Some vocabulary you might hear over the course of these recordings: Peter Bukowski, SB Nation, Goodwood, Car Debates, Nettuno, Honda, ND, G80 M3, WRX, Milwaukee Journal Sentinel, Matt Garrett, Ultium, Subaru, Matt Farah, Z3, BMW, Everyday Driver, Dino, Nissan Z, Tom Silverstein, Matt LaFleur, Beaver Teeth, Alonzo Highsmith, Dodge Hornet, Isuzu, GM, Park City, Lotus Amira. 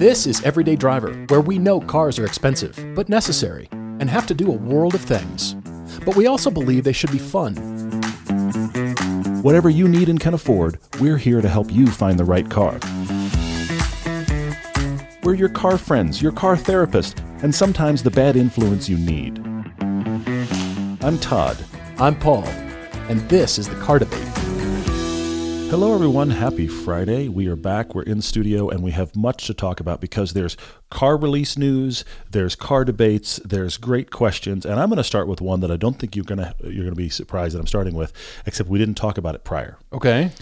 This is Everyday Driver, where we know cars are expensive, but necessary, and have to do a world of things. But we also believe they should be fun. Whatever you need and can afford, we're here to help you find the right car. We're your car friends, your car therapist, and sometimes the bad influence you need. I'm Todd. I'm Paul. And this is The Car Debate. Hello, everyone. Happy Friday. We are back. We're in studio, and we have much to talk about because there's car release news, there's car debates, there's great questions, and I'm going to start with one that I don't think you're going to be surprised that I'm starting with, except we didn't talk about it prior. Okay.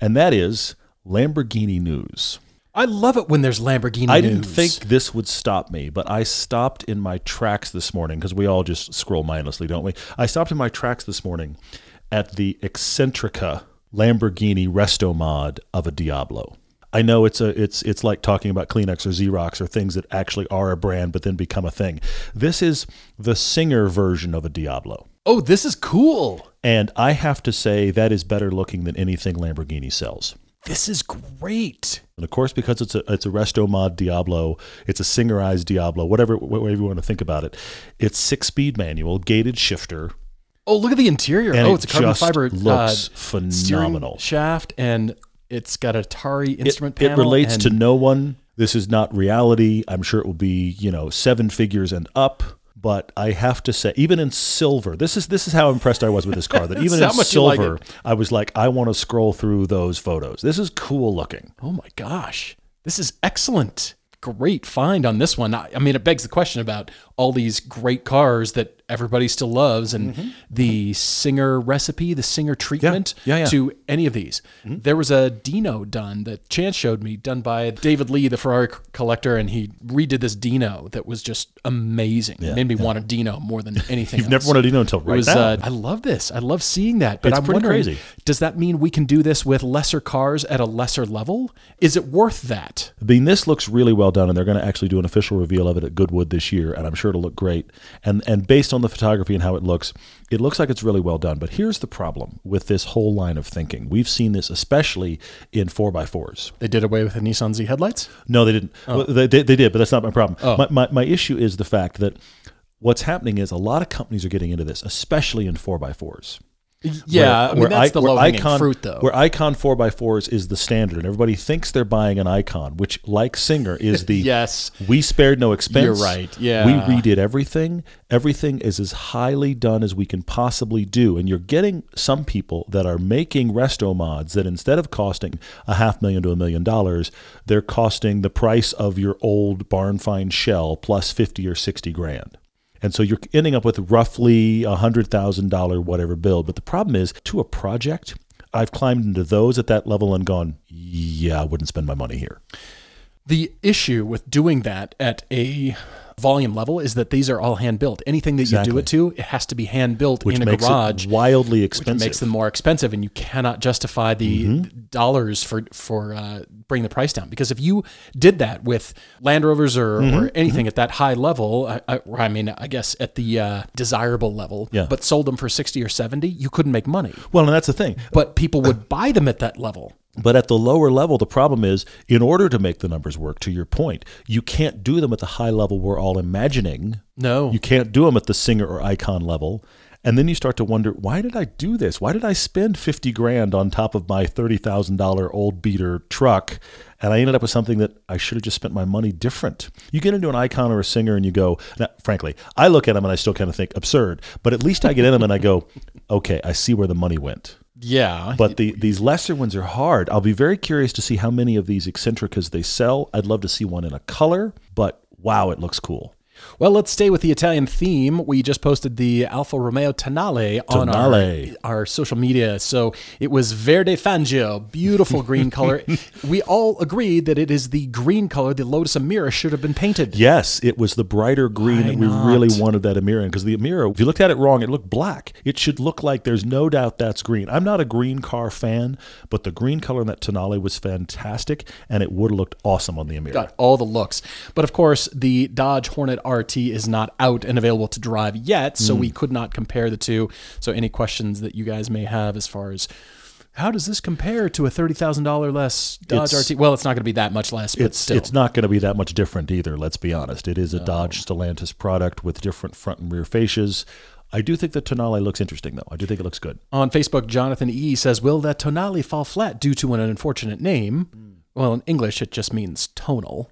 And that is Lamborghini news. I love it when there's Lamborghini news. I didn't think this would stop me, but I stopped in my tracks this morning because we all just scroll mindlessly, don't we? I stopped in my tracks this morning at the Eccentrica Lamborghini resto mod of a Diablo. I know it's like talking about Kleenex or Xerox or things that actually are a brand but then become a thing. This is the Singer version of a Diablo. Oh, this is cool. And I have to say that is better looking than anything Lamborghini sells. This is great. And of course, because it's a resto mod Diablo, it's a Singerized Diablo, whatever you want to think about it. It's 6-speed manual, gated shifter. Oh, look at the interior. And it's a carbon fiber. Looks phenomenal. Steering shaft, and it's got an Atari instrument panel. It relates to no one. This is not reality. I'm sure it will be, 7 figures and up. But I have to say, even in silver, this is how impressed I was with this car. That even in silver, I was like, I want to scroll through those photos. This is cool looking. Oh my gosh, this is excellent. Great find on this one. I mean, it begs the question about all these great cars that everybody still loves and the Singer recipe, the Singer treatment to any of these. Mm-hmm. There was a Dino done that Chance showed me, done by David Lee, the Ferrari collector, and he redid this Dino that was just amazing. Yeah, it made me want a Dino more than anything else. You've never wanted a Dino until now. I love this. I love seeing that. But I'm wondering, does that mean we can do this with lesser cars at a lesser level? Is it worth that? I mean, this looks really well done, and they're going to actually do an official reveal of it at Goodwood this year, and I'm sure it'll look great. And based on the photography and how it looks like it's really well done. But here's the problem with this whole line of thinking. We've seen this especially in 4x4s. They did away with the Nissan Z headlights? No, they didn't. Oh. Well, they did, but that's not my problem. Oh. My issue is the fact that what's happening is a lot of companies are getting into this, especially in 4x4s. Yeah, that's the low-hanging fruit, though. Where Icon 4x4s is the standard, and everybody thinks they're buying an Icon, which, like Singer, is the we spared no expense. You're right, yeah. We redid everything. Everything is as highly done as we can possibly do, and you're getting some people that are making resto mods that instead of costing $500,000 to $1 million, they're costing the price of your old barn find shell plus 50 or 60 grand. And so you're ending up with roughly $100,000 whatever build. But the problem is, to a project, I've climbed into those at that level and gone, I wouldn't spend my money here. The issue with doing that at a volume level is that these are all hand-built. Anything that you do it to, it has to be hand-built in a garage. Which makes it wildly expensive. Which makes them more expensive, and you cannot justify the dollars for bringing the price down. Because if you did that with Land Rovers or anything at that high level, I guess at the desirable level, but sold them for 60 or 70, you couldn't make money. Well, and that's the thing. But people would buy them at that level. But at the lower level, the problem is, in order to make the numbers work, to your point, you can't do them at the high level we're all imagining. No. You can't do them at the Singer or Icon level. And then you start to wonder, why did I do this? Why did I spend $50,000 on top of my $30,000 old beater truck? And I ended up with something that I should have just spent my money different. You get into an Icon or a Singer and you go, now, frankly, I look at them and I still kind of think absurd, but at least I get in them and I go, okay, I see where the money went. Yeah. But these lesser ones are hard. I'll be very curious to see how many of these Eccentricas they sell. I'd love to see one in a color, but wow, it looks cool. Well, let's stay with the Italian theme. We just posted the Alfa Romeo Tonale on our social media. So it was Verde Fangio, beautiful green color. We all agreed that it is the green color the Lotus Amira should have been painted. Yes, it was the brighter green we really wanted that Amira in. Because the Amira, if you looked at it wrong, it looked black. It should look like there's no doubt that's green. I'm not a green car fan, but the green color in that Tonale was fantastic, and it would have looked awesome on the Amira. Got all the looks. But of course, the Dodge Hornet RT is not out and available to drive yet, so we could not compare the two. So any questions that you guys may have as far as How does this compare to a $30,000 less Dodge RT? Well, it's not going to be that much less, but still. It's not going to be that much different either, let's be honest. It is a Dodge Stellantis product with different front and rear fascias. I do think the Tonale looks interesting, though. I do think it looks good. On Facebook, Jonathan E. says, will that Tonale fall flat due to an unfortunate name? Well, in English, it just means tonal.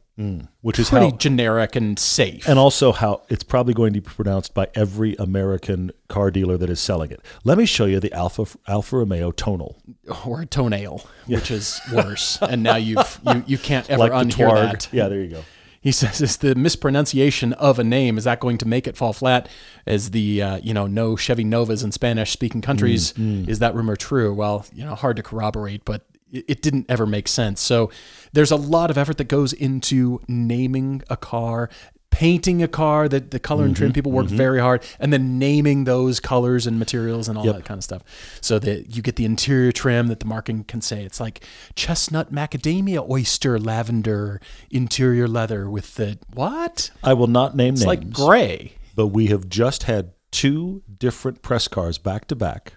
Which is pretty generic and safe. And also how it's probably going to be pronounced by every American car dealer that is selling it. Let me show you the Alfa Romeo Tonal. Or Tonale, which is worse. And now you can't ever like unhear that. Yeah, there you go. He says, is the mispronunciation of a name, is that going to make it fall flat? As the, no Chevy Novas in Spanish-speaking countries, is that rumor true? Well, hard to corroborate, but it didn't ever make sense. So there's a lot of effort that goes into naming a car, painting a car, that the color and trim people work very hard, and then naming those colors and materials and all that kind of stuff. So that you get the interior trim that the marketing can say. It's like chestnut, macadamia, oyster, lavender, interior leather with the what? I will not name names. It's like gray. But we have just had two different press cars back to back.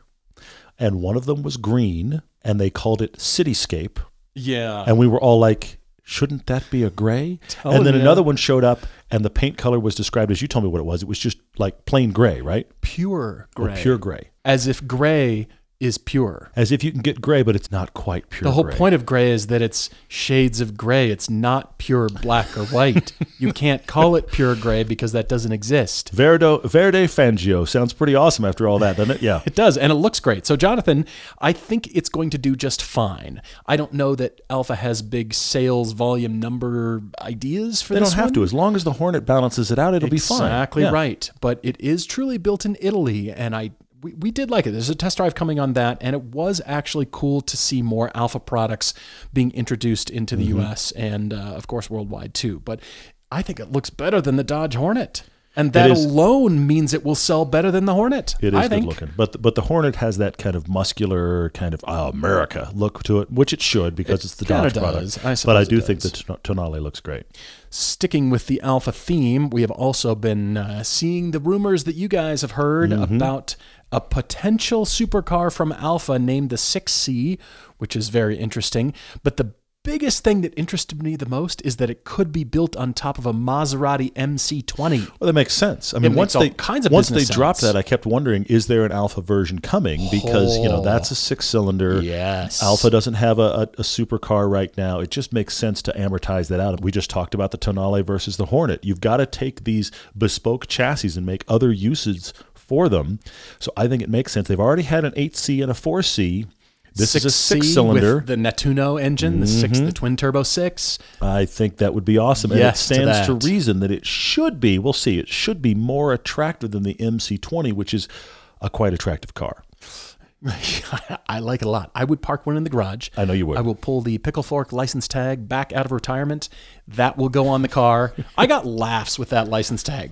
And one of them was green, and they called it Cityscape. Yeah. And we were all like, shouldn't that be a gray? And then another one showed up, and the paint color was described as, you told me what it was. It was just like plain gray, right? Pure gray. Or pure gray. As if gray is pure. As if you can get gray, but it's not quite pure gray. The whole point of gray is that it's shades of gray. It's not pure black or white. You can't call it pure gray because that doesn't exist. Verde Fangio sounds pretty awesome after all that, doesn't it? Yeah. It does, and it looks great. So, Jonathan, I think it's going to do just fine. I don't know that Alfa has big sales volume number ideas for this one. They don't have to. As long as the Hornet balances it out, it'll be fine. Exactly right. But it is truly built in Italy, and we did like it. There's a test drive coming on that, and it was actually cool to see more Alfa products being introduced into the U.S. and, of course, worldwide too. But I think it looks better than the Dodge Hornet, and that alone means it will sell better than the Hornet. It is good looking, but the Hornet has that kind of muscular, kind of America look to it, which it should because it's the Dodge product. But I do think the Tonale looks great. Sticking with the Alfa theme, we have also been seeing the rumors that you guys have heard about a potential supercar from Alfa named the 6C, which is very interesting. But the biggest thing that interested me the most is that it could be built on top of a Maserati MC20. Well, that makes sense. I mean, once they dropped that, I kept wondering, is there an Alfa version coming? Because, that's a 6-cylinder. Yes. Alfa doesn't have a supercar right now. It just makes sense to amortize that out. We just talked about the Tonale versus the Hornet. You've got to take these bespoke chassis and make other uses for them. So I think it makes sense. They've already had an 8C and a 4C. This is a 6-cylinder with the Nettuno engine, the twin turbo 6. I think that would be awesome. And it stands to reason that it should be, we'll see, it should be more attractive than the MC20, which is a quite attractive car. I like it a lot. I would park one in the garage. I know you would. I will pull the Pickle Fork license tag back out of retirement. That will go on the car. I got laughs with that license tag.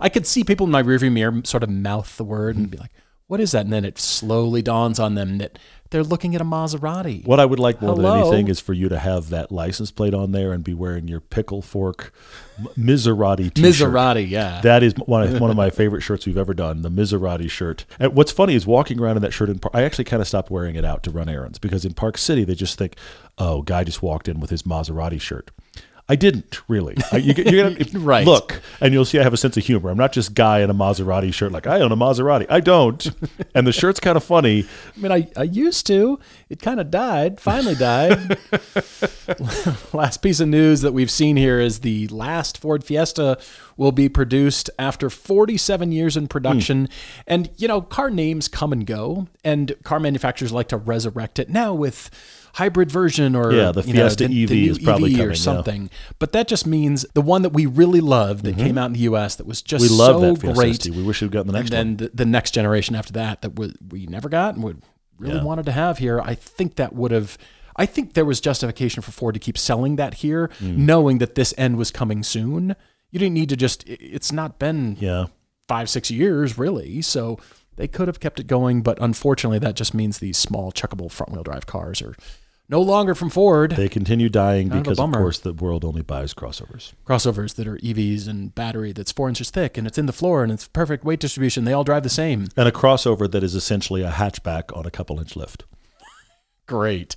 I could see people in my rearview mirror sort of mouth the word and be like, what is that? And then it slowly dawns on them that they're looking at a Maserati. What I would like more than anything is for you to have that license plate on there and be wearing your Pickle Fork Maserati t-shirt. Maserati, yeah. That is one of my favorite shirts we've ever done, the Maserati shirt. And what's funny is walking around in that shirt, I actually kind of stopped wearing it out to run errands because in Park City, they just think, oh, guy just walked in with his Maserati shirt. I didn't really. Right. Look, and you'll see I have a sense of humor. I'm not just guy in a Maserati shirt like, I own a Maserati. I don't. And the shirt's kind of funny. I mean, I used to. It kind of finally died. Last piece of news that we've seen here is the last Ford Fiesta will be produced after 47 years in production. And, car names come and go, and car manufacturers like to resurrect it now with hybrid version or the Fiesta EV is probably coming or something, but that just means the one that we really loved that came out in the U.S. that was just so great. We wish we'd gotten the next one. And then the next generation after that we never got and would really wanted to have here. I think there was justification for Ford to keep selling that here, knowing that this end was coming soon. You didn't need to it's not been 5-6 years really, so they could have kept it going, but unfortunately that just means these small chuckable front-wheel drive cars are no longer from Ford. They continue dying because, of course, the world only buys crossovers. Crossovers that are EVs and battery that's 4 inches thick and it's in the floor and it's perfect weight distribution. They all drive the same. And a crossover that is essentially a hatchback on a couple-inch lift. great.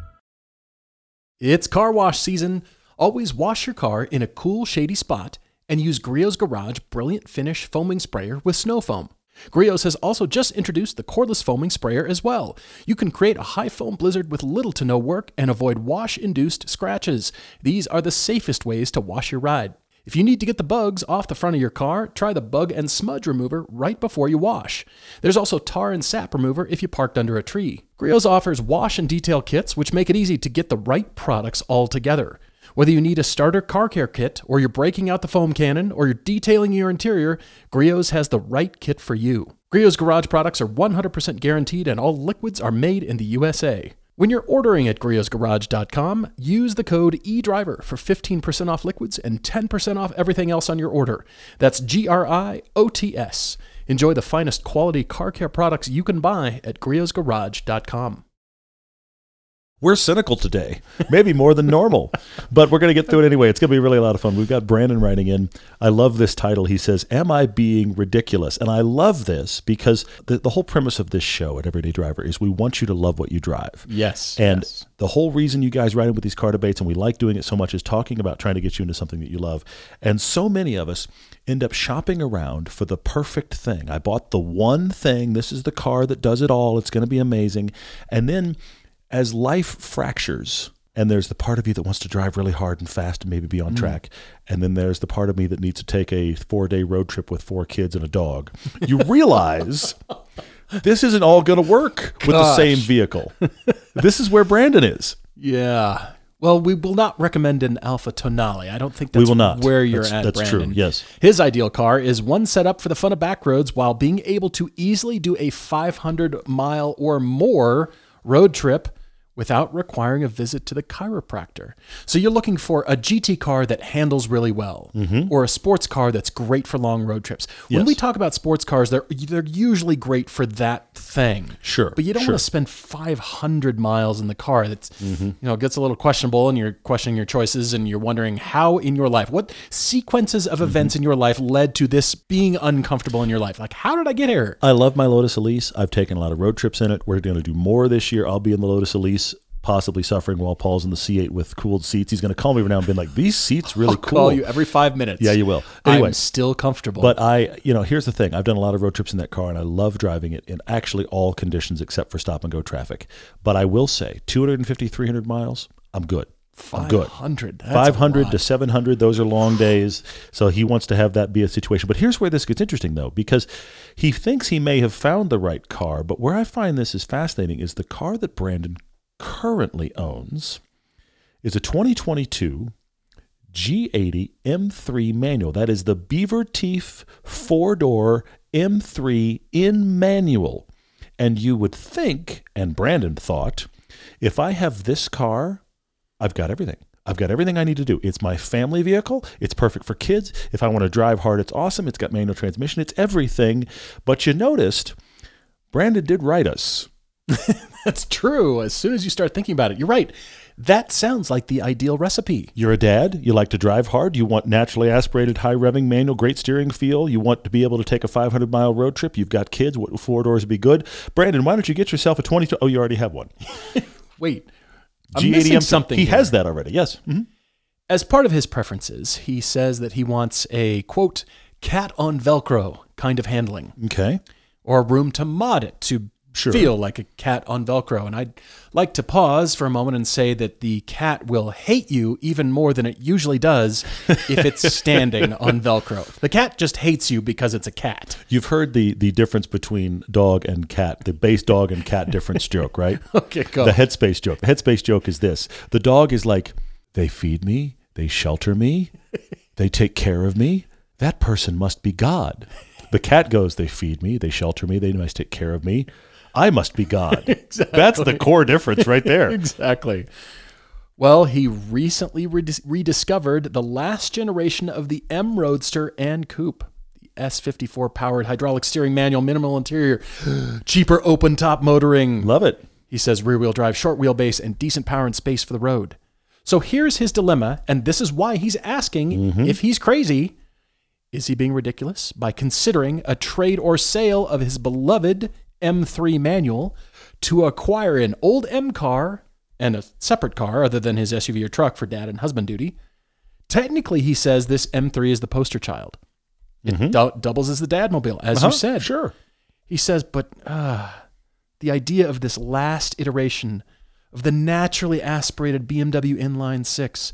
It's car wash season. Always wash your car in a cool, shady spot and use Griot's Garage Brilliant Finish Foaming Sprayer with snow foam. Griot's has also just introduced the cordless foaming sprayer as well. You can create a high foam blizzard with little to no work and avoid wash-induced scratches. These are the safest ways to wash your ride. If you need to get the bugs off the front of your car, try the bug and smudge remover right before you wash. There's also tar and sap remover if you parked under a tree. Griot's offers wash and detail kits, which make it easy to get the right products all together. Whether you need a starter car care kit, or you're breaking out the foam cannon, or you're detailing your interior, Griot's has the right kit for you. Griot's Garage products are 100% guaranteed and all liquids are made in the USA. When you're ordering at griotsgarage.com, use the code EDRIVER for 15% off liquids and 10% off everything else on your order. That's GRIOTS. Enjoy the finest quality car care products you can buy at griotsgarage.com. We're cynical today, maybe more than normal, but we're going to get through it anyway. It's going to be really a lot of fun. We've got Brandon writing in. I love this title. He says, am I being ridiculous? And I love this because the whole premise of this show at Everyday Driver is we want you to love what you drive. Yes. And yes. The whole reason you guys write in with these car debates, and we like doing it so much, is talking about trying to get you into something that you love. And so many of us end up shopping around for the perfect thing. I bought the one thing. This is the car that does it all. It's going to be amazing. And then as life fractures, and there's the part of you that wants to drive really hard and fast and maybe be on track, and then there's the part of me that needs to take a 4-day road trip with 4 kids and a dog, you realize this isn't all going to work with the same vehicle. This is where Brandon is. Yeah. Well, we will not recommend an Alfa Tonale. I don't think that's where you're at, Brandon. That's true, yes. His ideal car is one set up for the fun of back roads while being able to easily do a 500-mile or more road trip without requiring a visit to the chiropractor. So you're looking for a GT car that handles really well, or a sports car that's great for long road trips. When we talk about sports cars, they're usually great for that thing. Sure. But you don't want to spend 500 miles in the car. That's you know, gets a little questionable, and you're questioning your choices, and you're wondering how in your life, what sequences of events in your life led to this being uncomfortable in your life? Like, how did I get here? I love my Lotus Elise. I've taken a lot of road trips in it. We're going to do more this year. I'll be in the Lotus Elise, possibly suffering while Paul's in the C8 with cooled seats. He's going to call me every now and be like, these seats really cool. I'll call you every 5 minutes. Yeah, you will. Anyway, I'm still comfortable. But here's the thing. I've done a lot of road trips in that car, and I love driving it in actually all conditions except for stop-and-go traffic. But I will say, 250, 300 miles, I'm good. 500. 500 to 700, those are long days. So he wants to have that be a situation. But here's where this gets interesting, though, because he thinks he may have found the right car. But where I find this is fascinating is the car that Brandon currently owns is a 2022 G80 M3 manual. That is the Beaver Teeth 4-door M3 in manual. And you would think, and Brandon thought, if I have this car, I've got everything. I've got everything I need to do. It's my family vehicle. It's perfect for kids. If I want to drive hard, it's awesome. It's got manual transmission. It's everything. But you noticed Brandon did write us. That's true. As soon as you start thinking about it, you're right. That sounds like the ideal recipe. You're a dad. You like to drive hard. You want naturally aspirated, high-revving manual, great steering feel. You want to be able to take a 500-mile road trip. You've got kids. What, 4 doors would be good? Brandon, why don't you get yourself a 22? Oh, you already have one. Wait. I'm missing something. He has that already, yes. Mm-hmm. As part of his preferences, he says that he wants a, quote, cat on Velcro kind of handling. Okay. Or room to mod it to feel like a cat on Velcro. And I'd like to pause for a moment and say that the cat will hate you even more than it usually does if it's standing on Velcro. The cat just hates you because it's a cat. You've heard the difference between dog and cat, the base dog and cat difference joke, right? Okay, go. The Headspace joke. The Headspace joke is this. The dog is like, they feed me, they shelter me, they take care of me. That person must be God. The cat goes, they feed me, they shelter me, they must take care of me. I must be God. Exactly. That's the core difference right there. Exactly. Well, he recently rediscovered the last generation of the M Roadster and Coupe. S54 powered hydraulic steering, manual, minimal interior, cheaper open top motoring. Love it. He says rear wheel drive, short wheelbase, and decent power and space for the road. So here's his dilemma, and this is why he's asking if he's crazy. Is he being ridiculous by considering a trade or sale of his beloved M3 manual to acquire an old M car and a separate car other than his SUV or truck for dad and husband duty? Technically, he says this M3 is the poster child. It doubles as the dadmobile, as you said. Sure. He says, but the idea of this last iteration of the naturally aspirated BMW inline six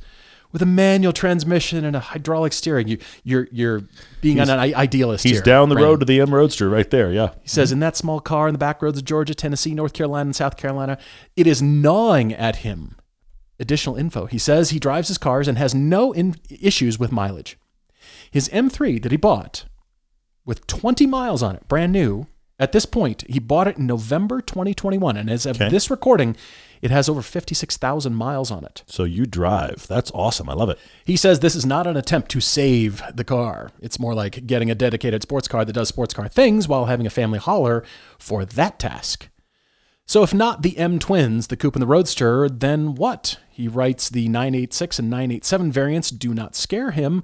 with a manual transmission and a hydraulic steering, you're being on an idealist here. He's down the road to the M Roadster right there, yeah. He says, in that small car in the back roads of Georgia, Tennessee, North Carolina, and South Carolina, it is gnawing at him. Additional info. He says he drives his cars and has no issues with mileage. His M3 that he bought with 20 miles on it, brand new, at this point, he bought it in November 2021. And as of this recording, it has over 56,000 miles on it. So you drive. That's awesome. I love it. He says this is not an attempt to save the car. It's more like getting a dedicated sports car that does sports car things while having a family hauler for that task. So if not the M twins, the coupe and the roadster, then what? He writes the 986 and 987 variants do not scare him.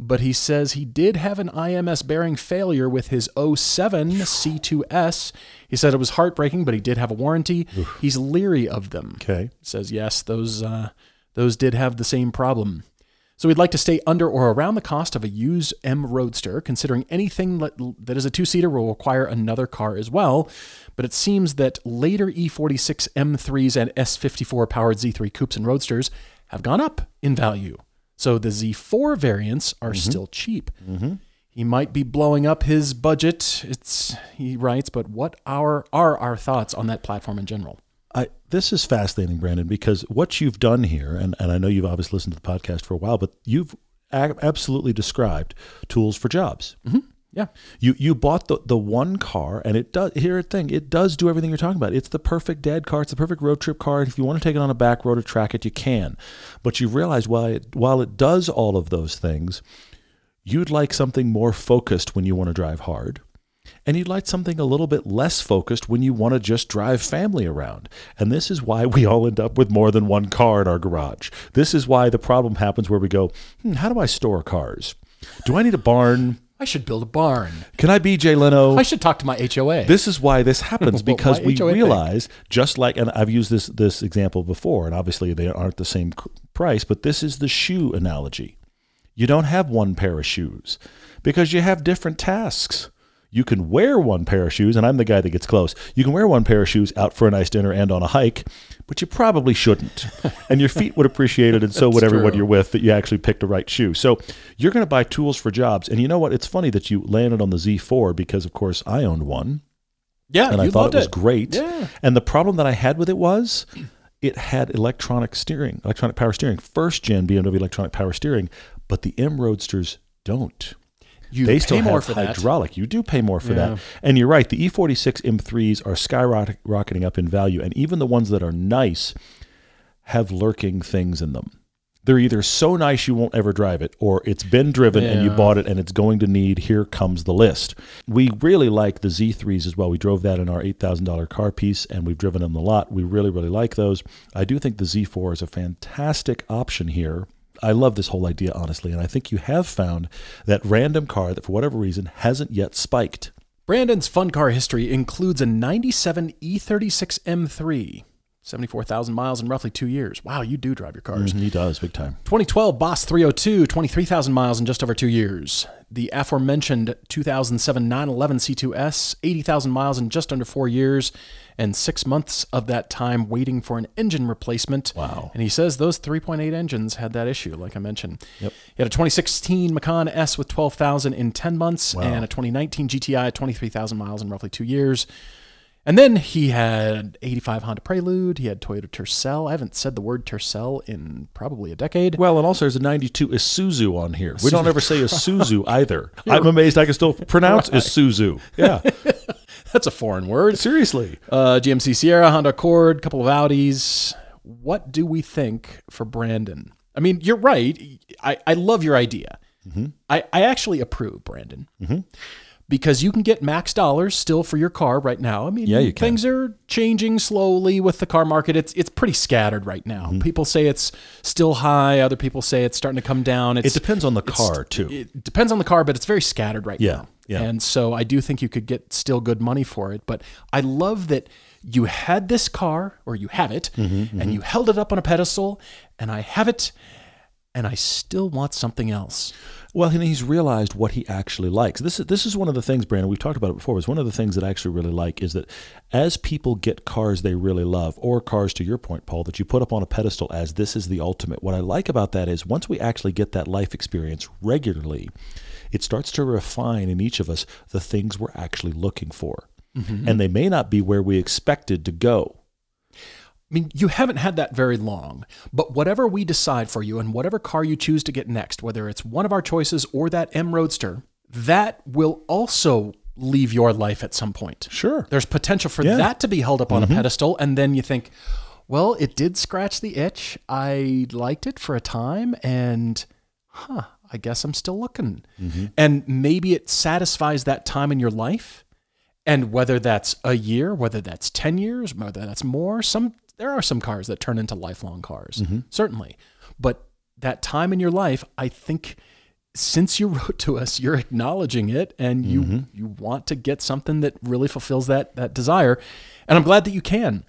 But he says he did have an IMS bearing failure with his 07 C2S. He said it was heartbreaking, but he did have a warranty. Oof. He's leery of them. Okay. He says, yes, those did have the same problem. So he'd like to stay under or around the cost of a used M Roadster, considering anything that is a two-seater will require another car as well. But it seems that later E46 M3s and S54-powered Z3 coupes and roadsters have gone up in value. So the Z4 variants are still cheap. He might be blowing up his budget, he writes, but what are our thoughts on that platform in general? This is fascinating, Brandon, because what you've done here, and I know you've obviously listened to the podcast for a while, but you've absolutely described tools for jobs. Yeah. You bought the one car, and it does, here's the thing, it does do everything you're talking about. It's the perfect dad car. It's the perfect road trip car. If you want to take it on a back road or track it, you can. But you realize while it does all of those things, you'd like something more focused when you want to drive hard. And you'd like something a little bit less focused when you want to just drive family around. And this is why we all end up with more than one car in our garage. This is why the problem happens where we go, how do I store cars? Do I need a barn? I should build a barn. Can I be Jay Leno? I should talk to my HOA. This is why this happens, because we realize, just like, and I've used this example before, and obviously they aren't the same price, but this is the shoe analogy. You don't have one pair of shoes because you have different tasks. You can wear one pair of shoes, and I'm the guy that gets close. You can wear one pair of shoes out for a nice dinner and on a hike, but you probably shouldn't. And your feet would appreciate it, and so would everyone you're with that you actually picked the right shoe. So you're going to buy tools for jobs. And you know what? It's funny that you landed on the Z4 because, of course, I owned one. Yeah, and I thought it was great. Yeah. And the problem that I had with it was it had electronic power steering, first-gen BMW electronic power steering, but the M Roadsters don't. They still have hydraulic. You do pay more for that. And you're right. The E46 M3s are skyrocketing up in value. And even the ones that are nice have lurking things in them. They're either so nice you won't ever drive it, or it's been driven and you bought it and it's going to need, here comes the list. We really like the Z3s as well. We drove that in our $8,000 car piece, and we've driven them a lot. We really, really like those. I do think the Z4 is a fantastic option here. I love this whole idea, honestly, and I think you have found that random car that, for whatever reason, hasn't yet spiked. Brandon's fun car history includes a 97 E36 M3, 74,000 miles in roughly 2 years. Wow, you do drive your cars. He does, big time. 2012 Boss 302, 23,000 miles in just over 2 years. The aforementioned 2007 911 C2S, 80,000 miles in just under 4 years, and 6 months of that time waiting for an engine replacement. Wow. And he says those 3.8 engines had that issue, like I mentioned. Yep. He had a 2016 Macan S with 12,000 in 10 months, and a 2019 GTI, 23,000 miles in roughly 2 years. And then he had 85 Honda Prelude. He had Toyota Tercel. I haven't said the word Tercel in probably a decade. Well, and also there's a 92 Isuzu on here. We don't ever say Isuzu either. I'm amazed I can still pronounce Isuzu. Yeah. That's a foreign word. Seriously. GMC Sierra, Honda Accord, couple of Audis. What do we think for Brandon? I mean, you're right. I love your idea. Mm-hmm. I actually approve, Brandon. Mm-hmm. Because you can get max dollars still for your car right now. I mean, yeah, you things can. Are changing slowly with the car market. It's pretty scattered right now. Mm-hmm. People say it's still high. Other people say it's starting to come down. It depends on the car, too. It depends on the car, but it's very scattered right now. Yeah. And so I do think you could get still good money for it. But I love that you had this car, or you have it, and you held it up on a pedestal, and I have it, and I still want something else. Well, and he's realized what he actually likes. This is one of the things, Brandon, we've talked about it before, but one of the things that I actually really like is that as people get cars they really love, or cars, to your point, Paul, that you put up on a pedestal as this is the ultimate, what I like about that is once we actually get that life experience regularly, it starts to refine in each of us the things we're actually looking for. Mm-hmm. And they may not be where we expected to go. I mean, you haven't had that very long, but whatever we decide for you and whatever car you choose to get next, whether it's one of our choices or that M Roadster, that will also leave your life at some point. Sure. There's potential for that to be held up on a pedestal. And then you think, well, it did scratch the itch. I liked it for a time and I guess I'm still looking. Mm-hmm. And maybe it satisfies that time in your life. And whether that's a year, whether that's 10 years, whether that's more, there are some cars that turn into lifelong cars, certainly. But that time in your life, I think since you wrote to us, you're acknowledging it and you want to get something that really fulfills that desire. And I'm glad that you can.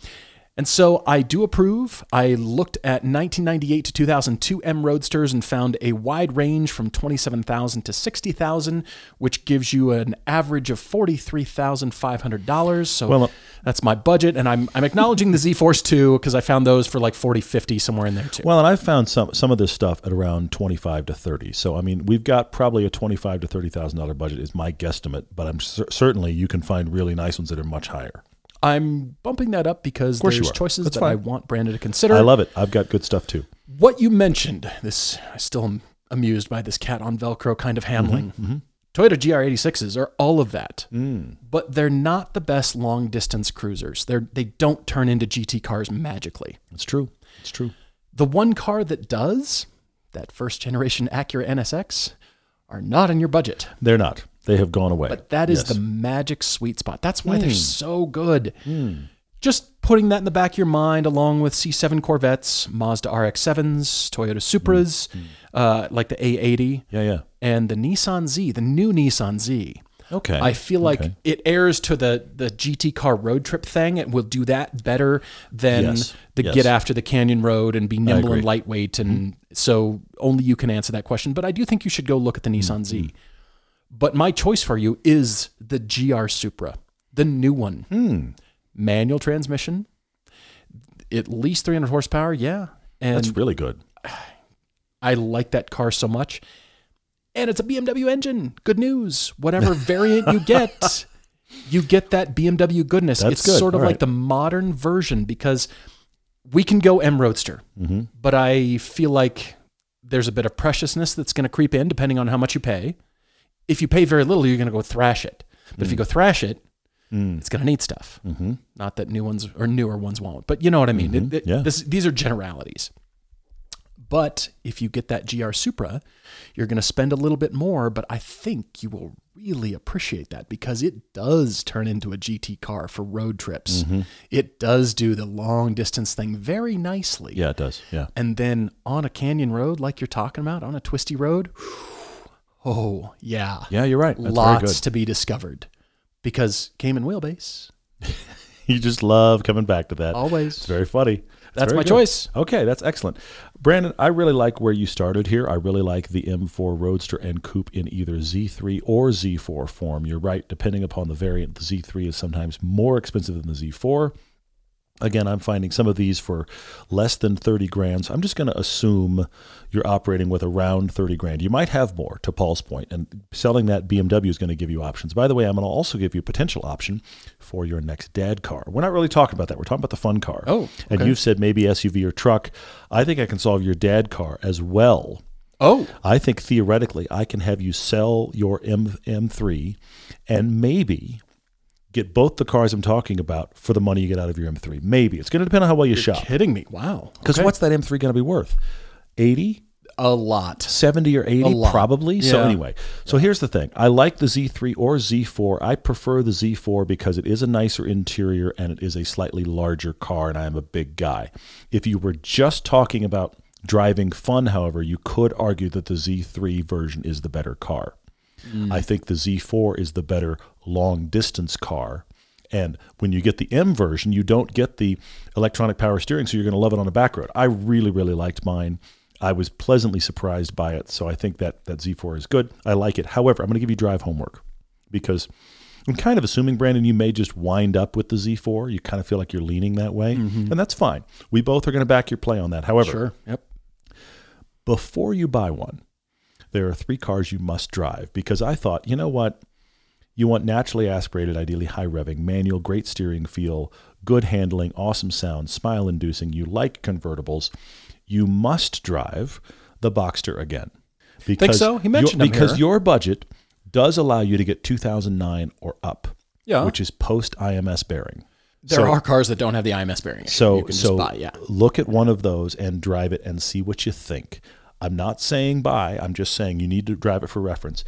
And so I do approve. I looked at 1998 to 2002 M Roadsters and found a wide range from $27,000 to $60,000, which gives you an average of $43,500. So that's my budget. And I'm acknowledging the Z-Force too, because I found those for like $40,000-$50,000 somewhere in there too. Well, and I found some of this stuff at around $25,000 to $30,000. So, I mean, we've got probably a $25,000 to $30,000 budget is my guesstimate, but I'm certainly you can find really nice ones that are much higher. I'm bumping that up because there's choices that I want Brandon to consider. I love it. I've got good stuff too. What you mentioned, I still am amused by this cat on Velcro kind of handling. Mm-hmm, mm-hmm. Toyota GR86s are all of that, but they're not the best long distance cruisers. They don't turn into GT cars magically. It's true. It's true. The one car that does, that first generation Acura NSX, are not in your budget. They're not. They have gone away. But that is the magic sweet spot. That's why they're so good. Just putting that in the back of your mind, along with C7 Corvettes, Mazda RX-7s, Toyota Supras, like the A80. Yeah. And the Nissan Z, the new Nissan Z. Okay. I feel like it airs to the GT car road trip thing. It will do that better than the get after the canyon road and be nimble and lightweight. And so only you can answer that question. But I do think you should go look at the Nissan Z. But my choice for you is the GR Supra, the new one. Manual transmission, at least 300 horsepower. Yeah. And that's really good. I like that car so much. And it's a BMW engine. Good news. Whatever variant you get, you get that BMW goodness. That's sort of like the modern version, because we can go M Roadster, but I feel like there's a bit of preciousness that's going to creep in depending on how much you pay. If you pay very little, you're going to go thrash it. But if you go thrash it, it's going to need stuff. Mm-hmm. Not that new ones or newer ones won't, but you know what I mean? These are generalities. But if you get that GR Supra, you're going to spend a little bit more, but I think you will really appreciate that because it does turn into a GT car for road trips. Mm-hmm. It does do the long distance thing very nicely. Yeah, it does. Yeah. And then on a canyon road, like you're talking about, on a twisty road, oh, yeah. Yeah, you're right. That's lots to be discovered because Cayman wheelbase. You just love coming back to that. Always. It's very funny. That's my choice. Okay, that's excellent. Brandon, I really like where you started here. I really like the M4 Roadster and Coupe in either Z3 or Z4 form. You're right. Depending upon the variant, the Z3 is sometimes more expensive than the Z4. Again, I'm finding some of these for less than $30,000. So I'm just going to assume you're operating with around $30,000. You might have more, to Paul's point, and selling that BMW is going to give you options. By the way, I'm going to also give you a potential option for your next dad car. We're not really talking about that. We're talking about the fun car. Oh, okay. And you've said maybe SUV or truck. I think I can solve your dad car as well. Oh, I think theoretically I can have you sell your M3 and maybe get both the cars I'm talking about for the money you get out of your M3. Maybe. It's going to depend on how well you shop. You're kidding me. Wow. Because what's that M3 going to be worth? 80? A lot. 70 or 80 probably. Yeah. So anyway, so here's the thing. I like the Z3 or Z4. I prefer the Z4 because it is a nicer interior and it is a slightly larger car, and I am a big guy. If you were just talking about driving fun, however, you could argue that the Z3 version is the better car. Mm. I think the Z4 is the better long-distance car. And when you get the M version, you don't get the electronic power steering, so you're going to love it on a back road. I really, really liked mine. I was pleasantly surprised by it, so I think that Z4 is good. I like it. However, I'm going to give you drive homework because I'm kind of assuming, Brandon, you may just wind up with the Z4. You kind of feel like you're leaning that way, and that's fine. We both are going to back your play on that. However, before you buy one, there are three cars you must drive because I thought, you know what? You want naturally aspirated, ideally high revving, manual, great steering feel, good handling, awesome sound, smile-inducing. You like convertibles. You must drive the Boxster again. Think so? He mentioned it. Because your budget does allow you to get 2009 or up, which is post-IMS bearing. There are cars that don't have the IMS bearing. So you can just buy, look at one of those and drive it and see what you think. I'm not saying buy. I'm just saying you need to drive it for reference.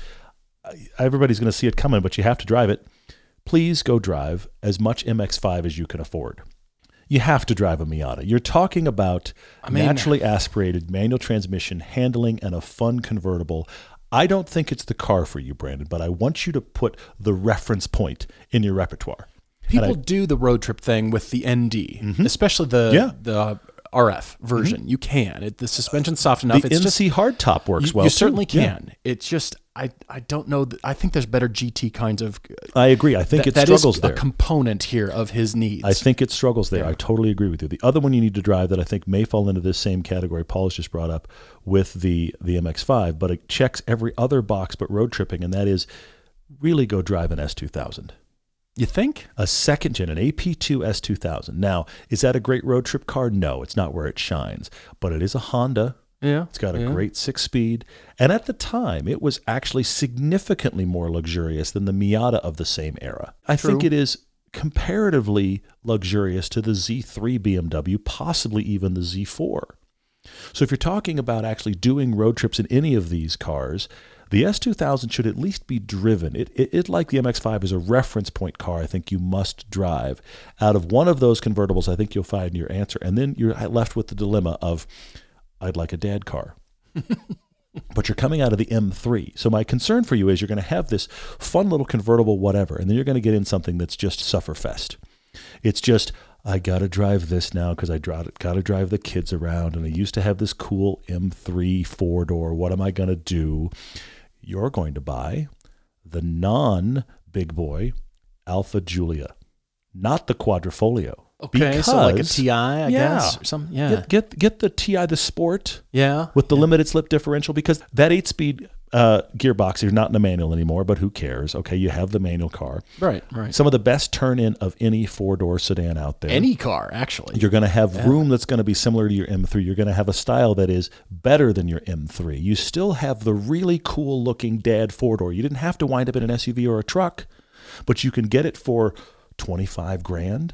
Everybody's going to see it coming, but you have to drive it. Please go drive as much MX-5 as you can afford. You have to drive a Miata. You're talking about naturally aspirated, manual transmission, handling, and a fun convertible. I don't think it's the car for you, Brandon, but I want you to put the reference point in your repertoire. People do the road trip thing with the ND, especially the RF version. You can. The suspension's soft enough. The NC hardtop works well. You certainly can. Yeah. It's just, I don't know. I think there's better GT kinds of. I agree. I think it struggles there. That is a component here of his needs. I think it struggles there. I totally agree with you. The other one you need to drive that I think may fall into this same category Paul's just brought up with the MX-5, but it checks every other box but road tripping, and that is really go drive an S2000. You think? A second gen, an AP2 S2000. Now, is that a great road trip car? No, it's not where it shines, but it is a Honda. Yeah. It's got a great 6-speed. And at the time, it was actually significantly more luxurious than the Miata of the same era. I think it is comparatively luxurious to the Z3 BMW, possibly even the Z4. So if you're talking about actually doing road trips in any of these cars, the S2000 should at least be driven. It like the MX-5, is a reference point car I think you must drive. Out of one of those convertibles, I think you'll find your answer. And then you're left with the dilemma of, I'd like a dad car. But you're coming out of the M3. So my concern for you is you're going to have this fun little convertible whatever, and then you're going to get in something that's just sufferfest. It's just, I got to drive this now because I got to drive the kids around, and I used to have this cool M3 4-door. What am I going to do? You're going to buy the non-big boy Alfa Giulia, not the Quadrifoglio. Okay, because, so like a TI, I guess, or something. Yeah, get the TI, the Sport. Yeah, with the limited slip differential, because that 8-speed gearbox, you're not in a manual anymore. But who cares? Okay, you have the manual car. Right. Some of the best turn in of any 4-door sedan out there. Any car, actually. You're going to have room that's going to be similar to your M3. You're going to have a style that is better than your M3. You still have the really cool looking dad 4-door. You didn't have to wind up in an SUV or a truck, but you can get it for $25,000.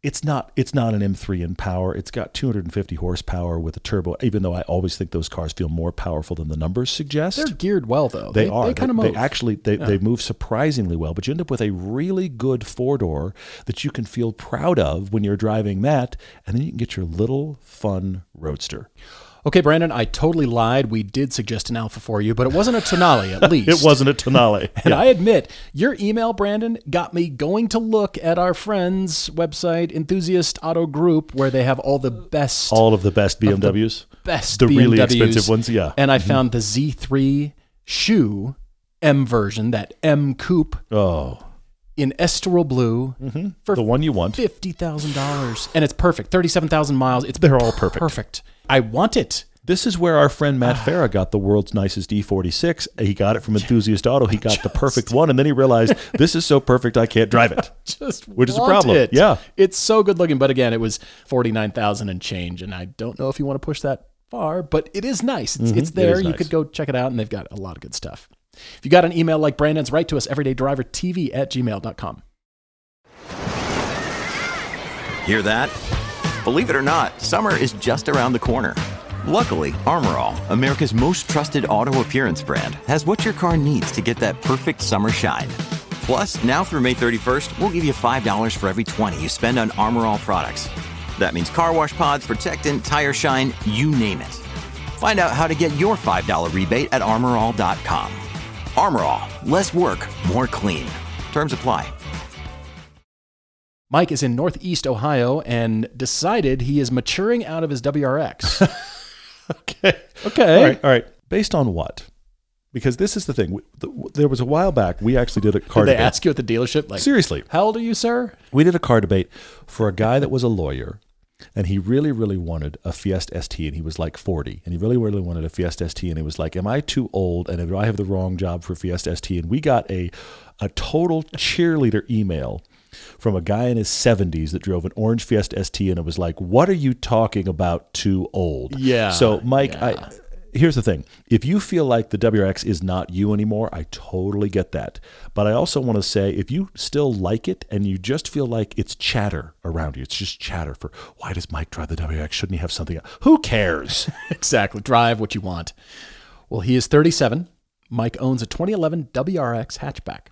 It's not an M3 in power. It's got 250 horsepower with a turbo, even though I always think those cars feel more powerful than the numbers suggest. They're geared well, though. They are. They kind of move. They move surprisingly well, but you end up with a really good 4-door that you can feel proud of when you're driving that, and then you can get your little fun roadster. Okay, Brandon, I totally lied. We did suggest an Alfa for you, but it wasn't a Tonale, at least. It wasn't a Tonale. And I admit, your email, Brandon, got me going to look at our friend's website, Enthusiast Auto Group, where they have all the best. All of the best BMWs. The really expensive ones, And I found the Z3 Shoe M version, that M Coupe. Oh. In Estoril Blue for the one you want, $50,000, and it's perfect. 37,000 miles. They're all perfect. Perfect. I want it. This is where our friend Matt Farah got the world's nicest E46. He got it from Enthusiast Auto. He got the perfect one, and then he realized this is so perfect I can't drive it. Which is a problem. Yeah, it's so good looking, but again, it was 49,000 and change, and I don't know if you want to push that far, but it is nice. It's there. It is nice. You could go check it out, and they've got a lot of good stuff. If you got an email like Brandon's, write to us, everydaydrivertv@gmail.com. Hear that? Believe it or not, summer is just around the corner. Luckily, ArmorAll, America's most trusted auto appearance brand, has what your car needs to get that perfect summer shine. Plus, now through May 31st, we'll give you $5 for every $20 you spend on ArmorAll products. That means car wash pods, protectant, tire shine, you name it. Find out how to get your $5 rebate at ArmorAll.com. ArmorAll, less work, more clean. Terms apply. Mike is in Northeast Ohio and decided he is maturing out of his WRX. Okay. All right. Based on what? Because this is the thing. There was a while back, we actually did a car debate. Did they ask you at the dealership? Like, seriously. How old are you, sir? We did a car debate for a guy that was a lawyer, and he really, really wanted a Fiesta ST, and he was like 40. And he really, really wanted a Fiesta ST, and he was like, am I too old, and do I have the wrong job for Fiesta ST? And we got a total cheerleader email from a guy in his 70s that drove an orange Fiesta ST, and it was like, what are you talking about, too old? Yeah. So, Mike, yeah. Here's the thing. If you feel like the WRX is not you anymore, I totally get that. But I also want to say, if you still like it and you just feel like it's chatter around you, it's just chatter for, why does Mike drive the WRX? Shouldn't he have something else? Who cares? Exactly. Drive what you want. Well, he is 37. Mike owns a 2011 WRX hatchback.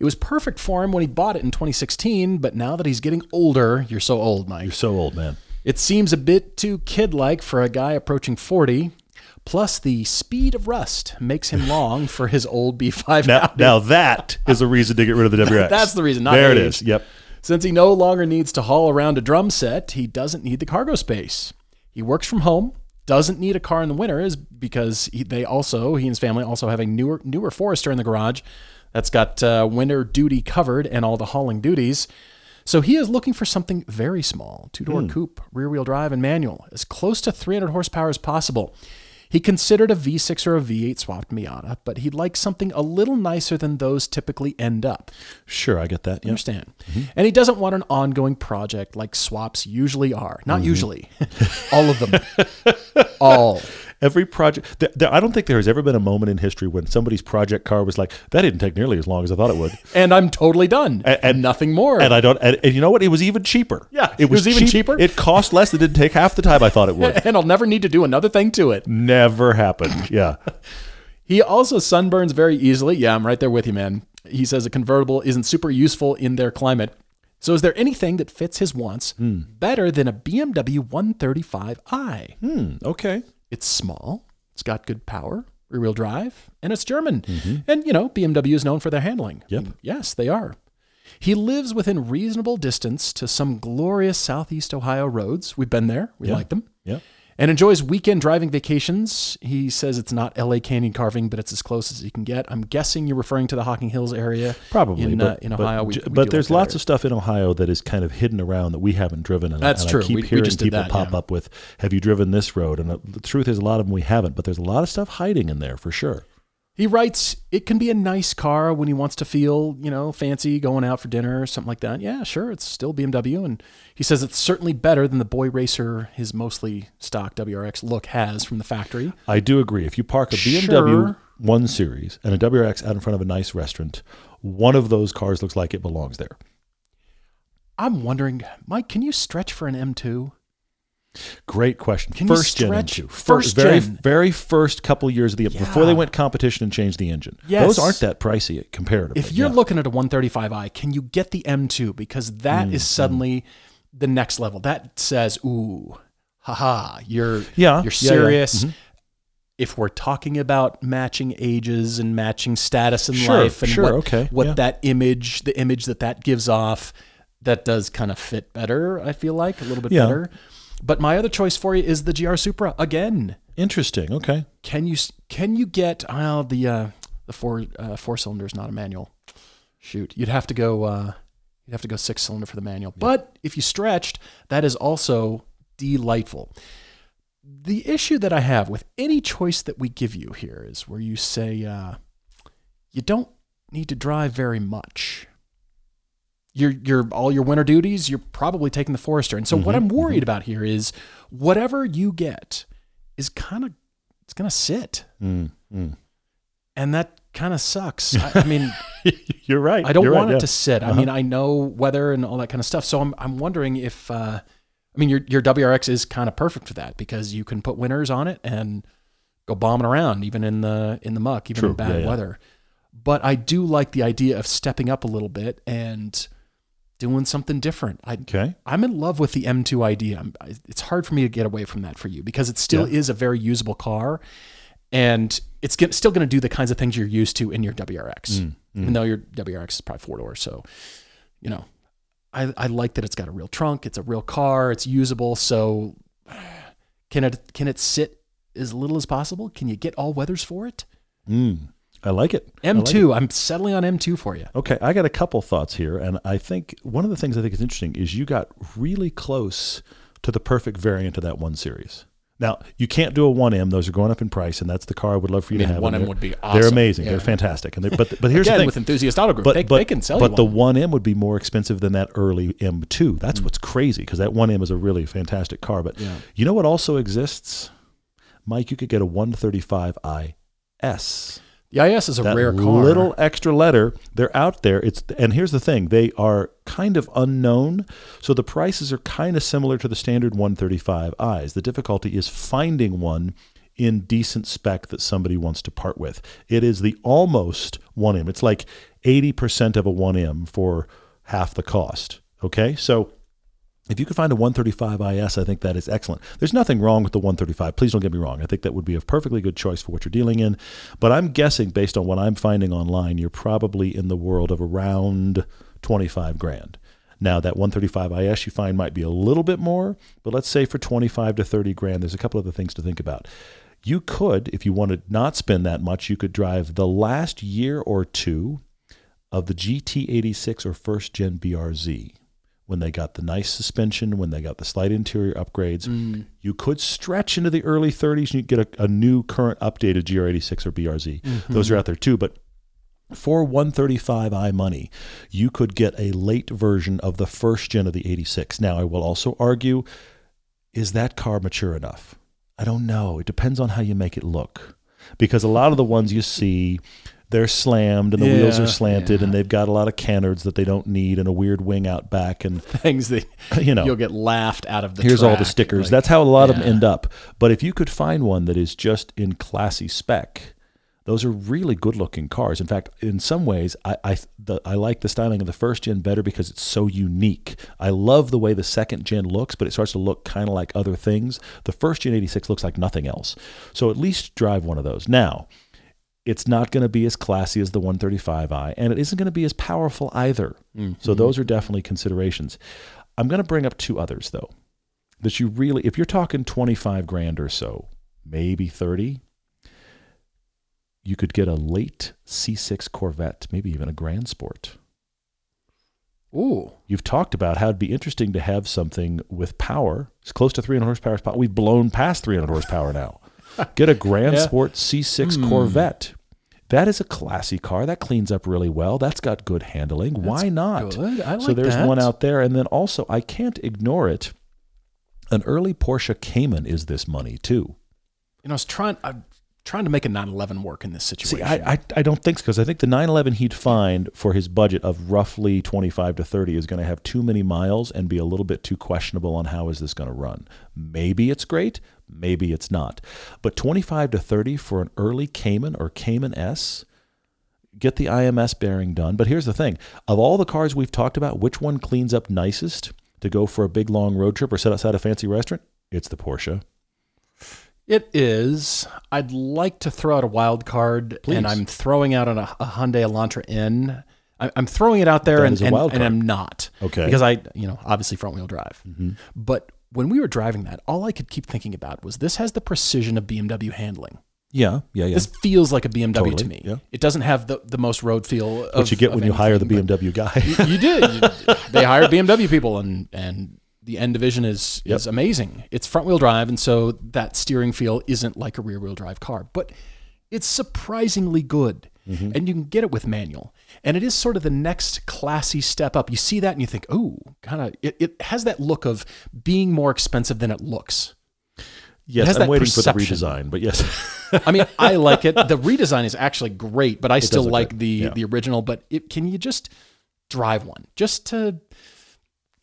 It was perfect for him when he bought it in 2016, but now that he's getting older, you're so old, Mike. You're so old, man. It seems a bit too kid-like for a guy approaching 40. Plus, the speed of rust makes him long for his old B5. Now that is a reason to get rid of the WRX. That's the reason, not there age. It is, yep. Since he no longer needs to haul around a drum set, he doesn't need the cargo space. He works from home, doesn't need a car in the winter, is because he and his family also have a newer Forester in the garage that's got winter duty covered and all the hauling duties. So he is looking for something very small, two-door coupe, rear-wheel drive, and manual, as close to 300 horsepower as possible. He considered a V6 or a V8 swapped Miata, but he'd like something a little nicer than those typically end up. Sure, I get that. Yep. Understand. Mm-hmm. And he doesn't want an ongoing project like swaps usually are. Not usually. All of them. All. Every project. I don't think there has ever been a moment in history when somebody's project car was like, that didn't take nearly as long as I thought it would. And I'm totally done. And nothing more. And I don't. And you know what? It was even cheaper. Yeah. It was even cheaper. It cost less. It didn't take half the time I thought it would. And I'll never need to do another thing to it. Never happened. Yeah. He also sunburns very easily. Yeah, I'm right there with you, man. He says a convertible isn't super useful in their climate. So is there anything that fits his wants better than a BMW 135i? Okay. It's small, it's got good power, rear-wheel drive, and it's German. Mm-hmm. And, BMW is known for their handling. Yep. And yes, they are. He lives within reasonable distance to some glorious Southeast Ohio roads. We've been there. We like them. Yeah. And enjoys weekend driving vacations. He says it's not L.A. Canyon carving, but it's as close as he can get. I'm guessing you're referring to the Hocking Hills area. Probably. In Ohio. But there's lots of stuff in Ohio that is kind of hidden around that we haven't driven. That's true. I keep hearing people pop up with, have you driven this road? And the truth is a lot of them we haven't, but there's a lot of stuff hiding in there for sure. He writes, it can be a nice car when he wants to feel, fancy, going out for dinner or something like that. Yeah, sure, it's still BMW. And he says it's certainly better than the boy racer his mostly stock WRX look has from the factory. I do agree. If you park a BMW 1 Series and a WRX out in front of a nice restaurant, one of those cars looks like it belongs there. I'm wondering, Mike, can you stretch for an M2? Great question. First gen. Very first couple years of the before they went competition and changed the engine. Yes. Those aren't that pricey comparatively. If you're looking at a 135i, can you get the M2? Because that is suddenly the next level. That says, ooh, haha, you're serious. Yeah. Mm-hmm. If we're talking about matching ages and matching status in life and the image that gives off, that does kind of fit better, I feel like, a little bit better. But my other choice for you is the GR Supra again. Interesting. Okay. Can you get the four cylinder is not a manual. Shoot, you'd have to go 6-cylinder for the manual. Yeah. But if you stretched, that is also delightful. The issue that I have with any choice that we give you here is where you say you don't need to drive very much. Your all your winter duties, you're probably taking the Forester. And so what I'm worried about here is whatever you get is it's going to sit. And that kind of sucks. I mean, You're right. I don't want it to sit. Uh-huh. I mean, I know weather and all that kind of stuff. So I'm wondering if, I mean, your WRX is kind of perfect for that because you can put winters on it and go bombing around even in the muck, even in bad weather. But I do like the idea of stepping up a little bit and doing something different. I'm in love with the M2 idea. It's hard for me to get away from that for you because it still is a very usable car, and it's still going to do the kinds of things you're used to in your WRX, even though your WRX is probably 4-door. So, you know, I like that it's got a real trunk. It's a real car. It's usable. So can it sit as little as possible? Can you get all weathers for it? I like it. M2. I'm settling on M2 for you. Okay. I got a couple thoughts here. And I think one of the things I think is interesting is you got really close to the perfect variant of that 1 Series. Now, you can't do a 1M. Those are going up in price, and that's the car I would love for you to have. 1M would be awesome. They're amazing. Yeah. They're fantastic. And but here's the thing. With Enthusiast Auto Group, they can sell you one. But the 1M would be more expensive than that early M2. That's what's crazy, because that 1M is a really fantastic car. But you know what also exists? Mike, you could get a 135i S. The IS is a rare car. That little extra letter, they're out there. And here's the thing. They are kind of unknown, so the prices are kind of similar to the standard 135i's. The difficulty is finding one in decent spec that somebody wants to part with. It is the almost 1M. It's like 80% of a 1M for half the cost. Okay? So if you could find a 135iS, I think that is excellent. There's nothing wrong with the 135. Please don't get me wrong. I think that would be a perfectly good choice for what you're dealing in. But I'm guessing, based on what I'm finding online, you're probably in the world of around $25,000. Now, that 135iS you find might be a little bit more, but let's say for $25,000 to $30,000, there's a couple other things to think about. You could, if you want to not spend that much, you could drive the last year or two of the GT86 or first-gen BRZ. When they got the nice suspension, when they got the slight interior upgrades, you could stretch into the early 30s and you get a new current updated GR86 or BRZ. Mm-hmm. Those are out there too. But for 135i money, you could get a late version of the first gen of the 86. Now, I will also argue, is that car mature enough? I don't know. It depends on how you make it look. Because a lot of the ones you see, they're slammed and the wheels are slanted and they've got a lot of canards that they don't need and a weird wing out back and things that you'll get laughed out of the track. Here's all the stickers. Like, that's how a lot of them end up. But if you could find one that is just in classy spec, those are really good looking cars. In fact, in some ways, I like the styling of the first gen better because it's so unique. I love the way the second gen looks, but it starts to look kind of like other things. The first gen 86 looks like nothing else. So at least drive one of those. Now, it's not going to be as classy as the 135i, and it isn't going to be as powerful either. Mm-hmm. So those are definitely considerations. I'm going to bring up two others, though, that you really, if you're talking $25,000 or so, maybe 30, you could get a late C6 Corvette, maybe even a Grand Sport. Ooh. You've talked about how it'd be interesting to have something with power. It's close to 300 horsepower. We've blown past 300 horsepower now. Get a Grand Sport C6 Corvette. That is a classy car. That cleans up really well. That's got good handling. That's why not? Good. I like so there's one out there. And then also, I can't ignore it. An early Porsche Cayman is this money, too. You know, I'm trying to make a 911 work in this situation. See, I don't think so, because I think the 911 he'd find for his budget of roughly 25 to 30 is going to have too many miles and be a little bit too questionable on how is this going to run. Maybe it's great. Maybe it's not. But 25 to 30 for an early Cayman or Cayman S, get the IMS bearing done. But here's the thing. Of all the cars we've talked about, which one cleans up nicest to go for a big long road trip or sit outside a fancy restaurant? It's the Porsche. It is. I'd like to throw out a wild card, please. And I'm throwing out a Hyundai Elantra N. I'm throwing it out there, and I'm not. Okay. Because obviously front-wheel drive. Mm-hmm. But when we were driving that, all I could keep thinking about was this has the precision of BMW handling. Yeah. This feels like a BMW to me. Yeah. It doesn't have the most road feel of what you get when you hire the BMW guy. You did. They hire BMW people, and the N division is amazing. It's front-wheel drive, and so that steering feel isn't like a rear-wheel drive car. But it's surprisingly good, and you can get it with manual. And it is sort of the next classy step up. You see that and you think, oh, kind of, it has that look of being more expensive than it looks. Yes, I'm waiting for the redesign, but yes. I mean, I like it. The redesign is actually great, but I still like the original. But can you just drive one just to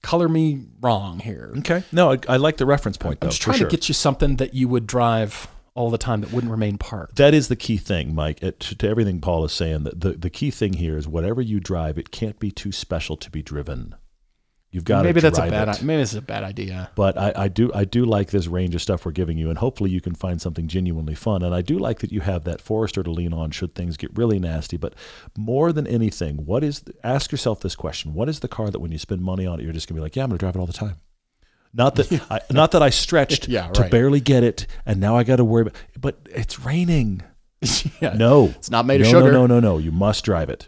color me wrong here? Okay. No, I like the reference point, though. I'm just trying to get you something that you would drive all the time that wouldn't remain parked. That is the key thing, Mike, to everything Paul is saying. The key thing here is whatever you drive, it can't be too special to be driven. You've got maybe to drive that's a bad. Maybe this is a bad idea. But I do like this range of stuff we're giving you, and hopefully you can find something genuinely fun. And I do like that you have that Forester to lean on should things get really nasty. But more than anything, ask yourself this question: what is the car that when you spend money on it, you're just gonna be like, yeah, I'm gonna drive it all the time. Not that I stretched to barely get it, and now I got to worry about. But it's raining. No, it's not made of sugar. No. You must drive it.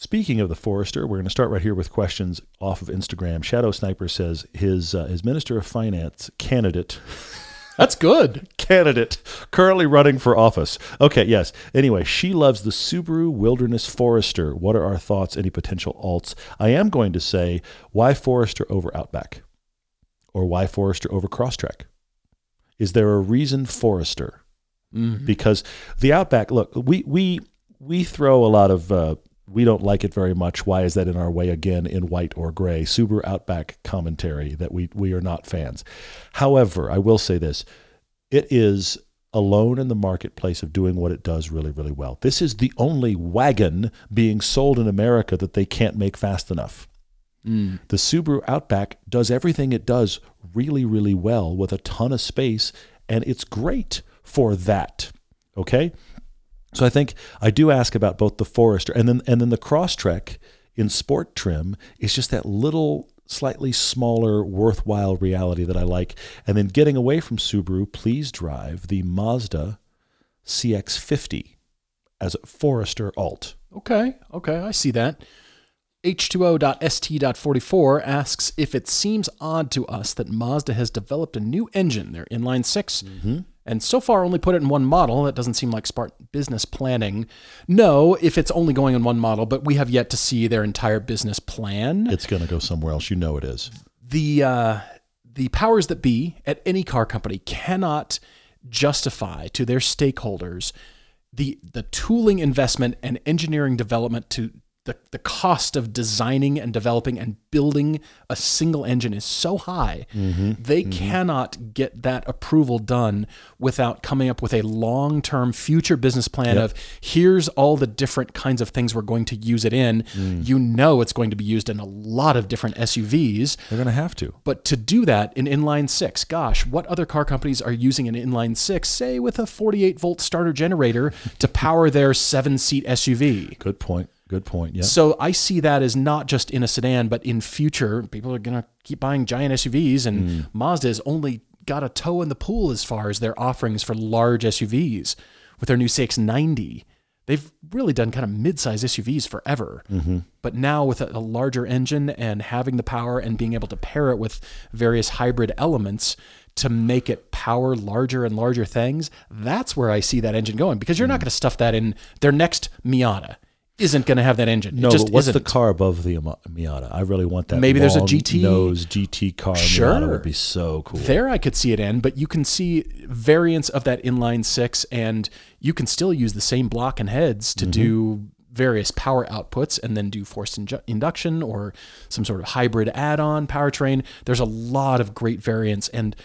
Speaking of the Forester, we're going to start right here with questions off of Instagram. Shadow Sniper says his Minister of Finance candidate. That's good. Candidate currently running for office. Okay, yes. Anyway, she loves the Subaru Wilderness Forester. What are our thoughts? Any potential alts? I am going to say, why Forester over Outback? Or why Forester over Crosstrek? Is there a reason Forester? Mm-hmm. Because the Outback, look, we throw a lot of... we don't like it very much. Why is that in our way again in white or gray? Subaru Outback commentary that we are not fans. However, I will say this. It is alone in the marketplace of doing what it does really, really well. This is the only wagon being sold in America that they can't make fast enough. Mm. The Subaru Outback does everything it does really, really well with a ton of space, and it's great for that. Okay? So I think I do ask about both the Forester and then the Crosstrek in sport trim is just that little slightly smaller worthwhile reality that I like. And then getting away from Subaru, please drive the Mazda CX-50 as a Forester alt. Okay, I see that. H2O.st.44 asks if it seems odd to us that Mazda has developed a new engine, their inline six, mm-hmm. and so far only put it in one model. That doesn't seem like smart business planning. No, if it's only going in one model, but we have yet to see their entire business plan. It's going to go somewhere else. You know it is. The powers that be at any car company cannot justify to their stakeholders the tooling investment and engineering development to... The cost of designing and developing and building a single engine is so high, they cannot get that approval done without coming up with a long-term future business plan of here's all the different kinds of things we're going to use it in. You know it's going to be used in a lot of different SUVs. They're going to have to. But to do that in inline six, gosh, what other car companies are using an inline six, say with a 48-volt starter generator to power their 7-seat SUV? Good point. Yeah. So I see that as not just in a sedan, but in future, people are going to keep buying giant SUVs, and Mazda has only got a toe in the pool as far as their offerings for large SUVs with their new CX-90. They've really done kind of mid-size SUVs forever, but now with a larger engine and having the power and being able to pair it with various hybrid elements to make it power larger and larger things, that's where I see that engine going, because you're not going to stuff that in their next Miata. Isn't going to have that engine. No, it just but what's isn't. The car above the Miata? I really want that. Maybe there's a GT nose GT car. Sure, Miata would be so cool. There, I could see it in, but you can see variants of that inline six, and you can still use the same block and heads to do various power outputs, and then do forced induction or some sort of hybrid add-on powertrain. There's a lot of great variants, and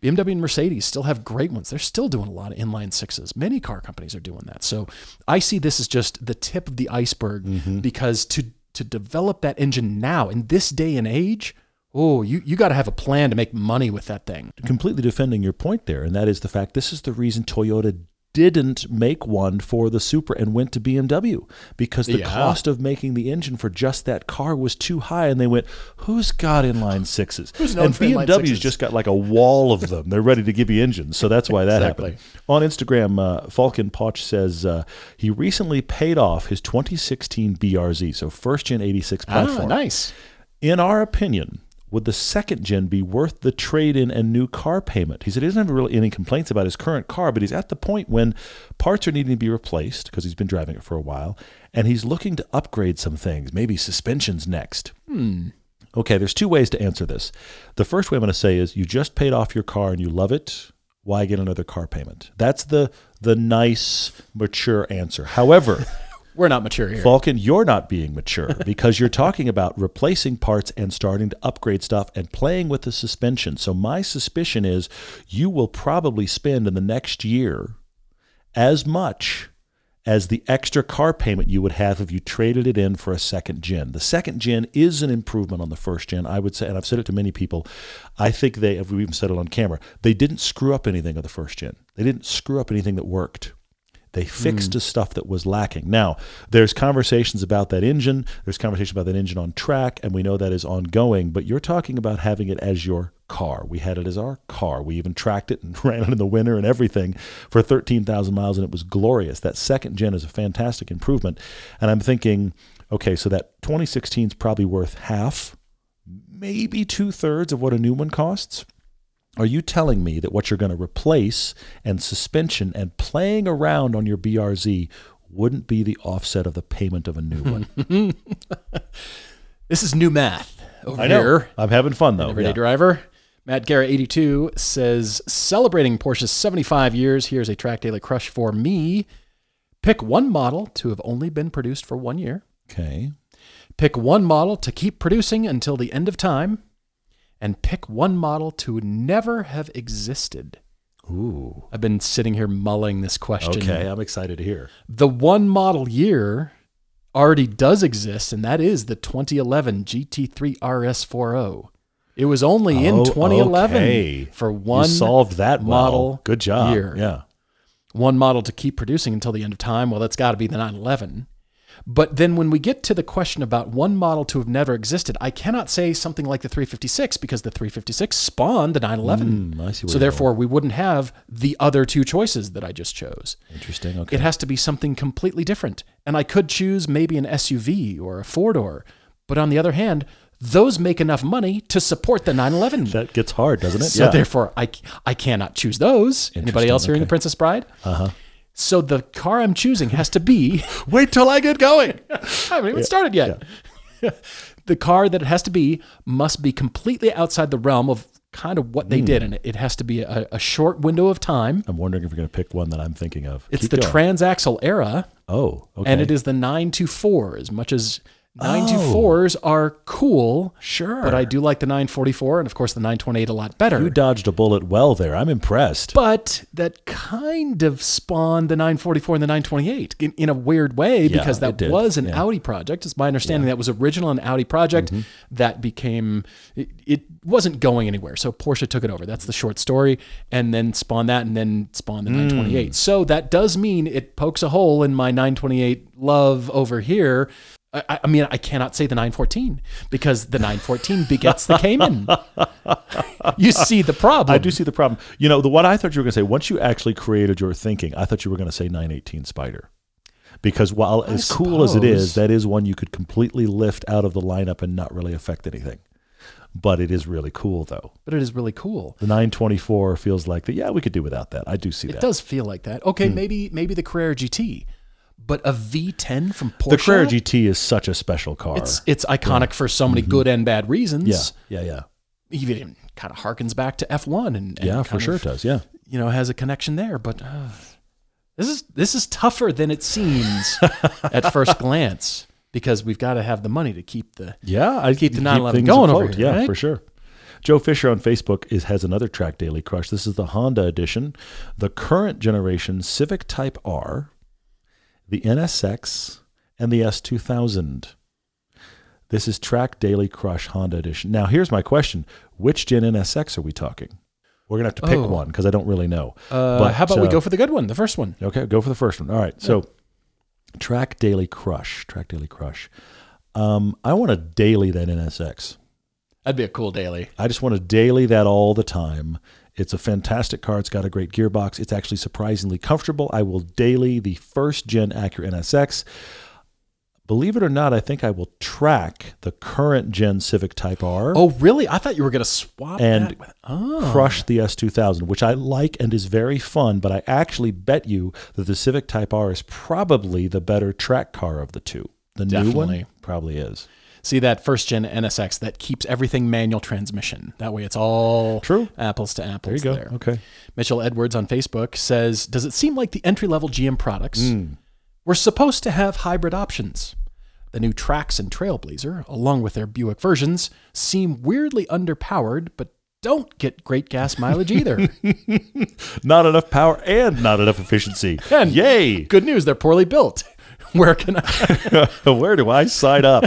BMW and Mercedes still have great ones. They're still doing a lot of inline sixes. Many car companies are doing that. So I see this as just the tip of the iceberg, because to develop that engine now in this day and age, you got to have a plan to make money with that thing. Completely defending your point there, and that is the fact this is the reason Toyota didn't make one for the Supra and went to BMW because the cost of making the engine for just that car was too high. And they went, who's got inline sixes? And BMW's just got like a wall of them. They're ready to give you engines. So that's why that happened. On Instagram, Falcon Potch says he recently paid off his 2016 BRZ, so first-gen 86 platform. Ah, nice. In our opinion, would the second gen be worth the trade-in and new car payment? He said he doesn't have really any complaints about his current car, but he's at the point when parts are needing to be replaced because he's been driving it for a while, and he's looking to upgrade some things, maybe suspensions next. Okay, there's two ways to answer this. The first way I'm going to say is you just paid off your car and you love it. Why get another car payment? That's the nice, mature answer. However... We're not mature here. Falcon, you're not being mature because you're talking about replacing parts and starting to upgrade stuff and playing with the suspension. So my suspicion is you will probably spend in the next year as much as the extra car payment you would have if you traded it in for a second gen. The second gen is an improvement on the first gen, I would say, and I've said it to many people. I think they, if we even said it on camera, they didn't screw up anything of the first gen. They didn't screw up anything that worked. They fixed the stuff that was lacking. Now, there's conversations about that engine. There's conversation about that engine on track, and we know that is ongoing. But you're talking about having it as your car. We had it as our car. We even tracked it and ran it in the winter and everything for 13,000 miles, and it was glorious. That second gen is a fantastic improvement. And I'm thinking, okay, so that 2016 is probably worth half, maybe two-thirds of what a new one costs. Are you telling me that what you're going to replace and suspension and playing around on your BRZ wouldn't be the offset of the payment of a new one? This is new math over here. I'm having fun, though. Everyday Driver. Matt Garrett, 82, says, celebrating Porsche's 75 years, here's a track daily crush for me. Pick one model to have only been produced for 1 year. Okay. Pick one model to keep producing until the end of time. And pick one model to never have existed. Ooh. I've been sitting here mulling this question. Okay, I'm excited to hear. The one model year already does exist, and that is the 2011 GT3 RS40. It was only in 2011 for one model Good job. Year. Yeah. One model to keep producing until the end of time. Well, that's got to be the 911. But then when we get to the question about one model to have never existed, I cannot say something like the 356 because the 356 spawned the 911. So therefore, we wouldn't have the other two choices that I just chose. Interesting. Okay. It has to be something completely different. And I could choose maybe an SUV or a four-door. But on the other hand, those make enough money to support the 911. That gets hard, doesn't it? So therefore, I cannot choose those. Anybody else hearing The Princess Bride? Uh-huh. So the car I'm choosing has to be... Wait till I get going. I haven't even started yet. Yeah. The car that it has to be must be completely outside the realm of kind of what they did. And it has to be a short window of time. I'm wondering if you're going to pick one that I'm thinking of. It's Keep the going. Transaxle era. Oh, okay. And it is the 924. As much as 924s are cool. Sure. But I do like the 944 and, of course, the 928 a lot better. You dodged a bullet well there. I'm impressed. But that kind of spawned the 944 and the 928 in a weird way because that was an Audi project. It's my understanding that was original an Audi project that became, it wasn't going anywhere. So Porsche took it over. That's the short story. And then spawned that and then spawned the 928. So that does mean it pokes a hole in my 928 love over here. I mean, I cannot say the 914 because the 914 begets the Cayman. You see the problem. I do see the problem. You know, the one I thought you were going to say, once you actually created your thinking, I thought you were going to say 918 Spider. Because while as cool as it is, that is one you could completely lift out of the lineup and not really affect anything. But it is really cool, though. But it is really cool. The 924 feels like, we could do without that. I do see that. It does feel like that. Okay, maybe the Carrera GT. But a V10 from Porsche? The Carrera GT is such a special car. It's iconic for so many good and bad reasons. Yeah. Even kind of harkens back to F1. And for sure it does, You know, has a connection there. But this is tougher than it seems at first glance because we've got to have the money to keep the 911 going over here. Yeah, right? For sure. Joe Fisher on Facebook has another track daily crush. This is the Honda edition. The current generation Civic Type R, the NSX, and the S2000. This is Track Daily Crush Honda Edition. Now, here's my question. Which gen NSX are we talking? We're going to have to pick one because I don't really know. But how about we go for the good one, the first one? Okay, go for the first one. All right. So Track Daily Crush. I want to daily that NSX. That'd be a cool daily. I just want to daily that all the time. It's a fantastic car. It's got a great gearbox. It's actually surprisingly comfortable. I will daily the first-gen Acura NSX. Believe it or not, I think I will track the current-gen Civic Type R. Oh, really? I thought you were going to swap that with... Oh. Crush the S2000, which I like and is very fun, but I actually bet you that the Civic Type R is probably the better track car of the two. The new one probably is. See, that first-gen NSX that keeps everything manual transmission. That way it's all true apples to apples there. There you go. Okay. Mitchell Edwards on Facebook says, does it seem like the entry-level GM products were supposed to have hybrid options? The new Trax and Trailblazer, along with their Buick versions, seem weirdly underpowered, but don't get great gas mileage either. Not enough power and not enough efficiency. And yay! Good news, they're poorly built. Where can I? Where do I sign up?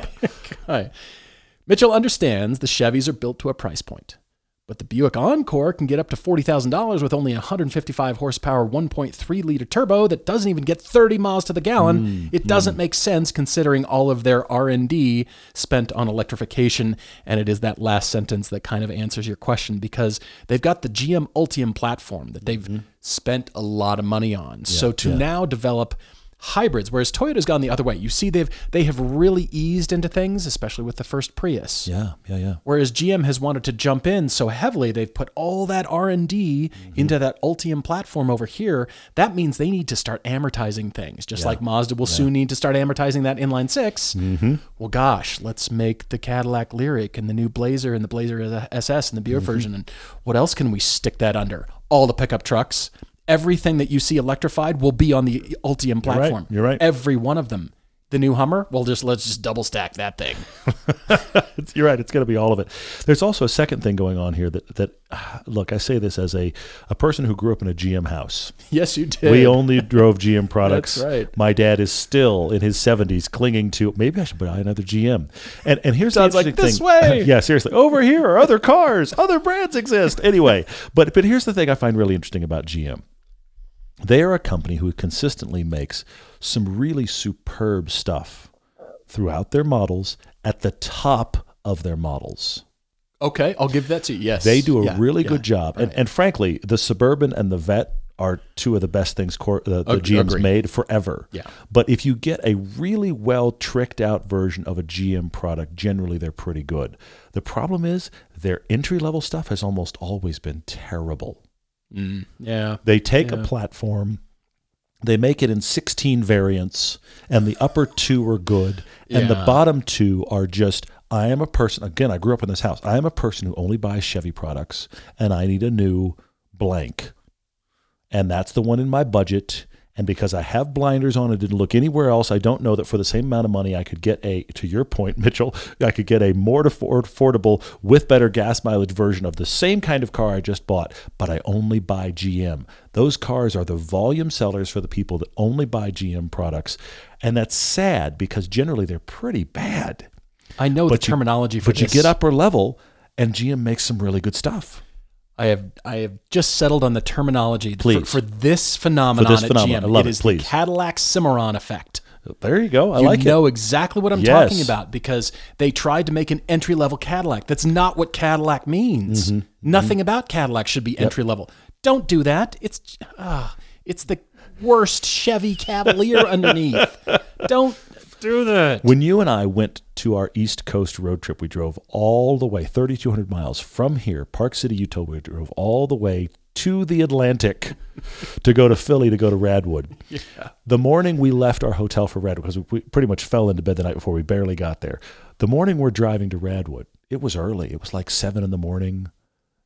Right. Mitchell understands the Chevys are built to a price point, but the Buick Encore can get up to $40,000 with only 155 horsepower, 1.3 liter turbo that doesn't even get 30 miles to the gallon. It doesn't make sense considering all of their R&D spent on electrification. And it is that last sentence that kind of answers your question, because they've got the GM Ultium platform that they've spent a lot of money on. Yeah, so to now develop hybrids, whereas Toyota's gone the other way. You see, they have really eased into things, especially with the first Prius. Yeah. Whereas GM has wanted to jump in so heavily, they've put all that R&D into that Ultium platform over here. That means they need to start amortizing things, just like Mazda will soon need to start amortizing that inline six. Well, gosh, let's make the Cadillac Lyriq and the new Blazer and the Blazer SS and the Buick version. And what else can we stick that under? All the pickup trucks. Everything that you see electrified will be on the Ultium platform. You're right. Every one of them. The new Hummer, well, let's just double stack that thing. You're right. It's going to be all of it. There's also a second thing going on here that look, I say this as a person who grew up in a GM house. Yes, you did. We only drove GM products. That's right. My dad is still in his 70s clinging to, maybe I should buy another GM. And here's the interesting thing. Sounds like this way. Yeah, seriously. Over here are other cars. Other brands exist. Anyway, but here's the thing I find really interesting about GM. They are a company who consistently makes some really superb stuff throughout their models, at the top of their models. Okay, I'll give that to you, yes. They do a really good job. Right. And frankly, the Suburban and the Vette are two of the best things the GM's made forever. Yeah. But if you get a really well tricked out version of a GM product, generally they're pretty good. The problem is their entry-level stuff has almost always been terrible. They take a platform, they make it in 16 variants, and the upper two are good, and the bottom two are just, I am a person, again, I grew up in this house, I am a person who only buys Chevy products, and I need a new blank. And that's the one in my budget, and because I have blinders on and didn't look anywhere else, I don't know that for the same amount of money I could get to your point, Mitchell, I could get a more affordable with better gas mileage version of the same kind of car I just bought, but I only buy GM. Those cars are the volume sellers for the people that only buy GM products. And that's sad because generally they're pretty bad. I know the terminology for this. But you get upper level and GM makes some really good stuff. I have just settled on the terminology for this phenomenon at GM. I love it is the Cadillac Cimarron effect. There you go. You know exactly what I'm talking about because they tried to make an entry-level Cadillac. That's not what Cadillac means. Nothing about Cadillac should be entry-level. Don't do that. It's the worst Chevy Cavalier underneath. Don't do that. When you and I went to our East Coast road trip, we drove all the way 3,200 miles from here, Park City, Utah. We drove all the way to the Atlantic to go to Philly to go to Radwood. Yeah. The morning we left our hotel for Radwood, because we pretty much fell into bed the night before, we barely got there. The morning we're driving to Radwood, it was early. It was like 7 in the morning.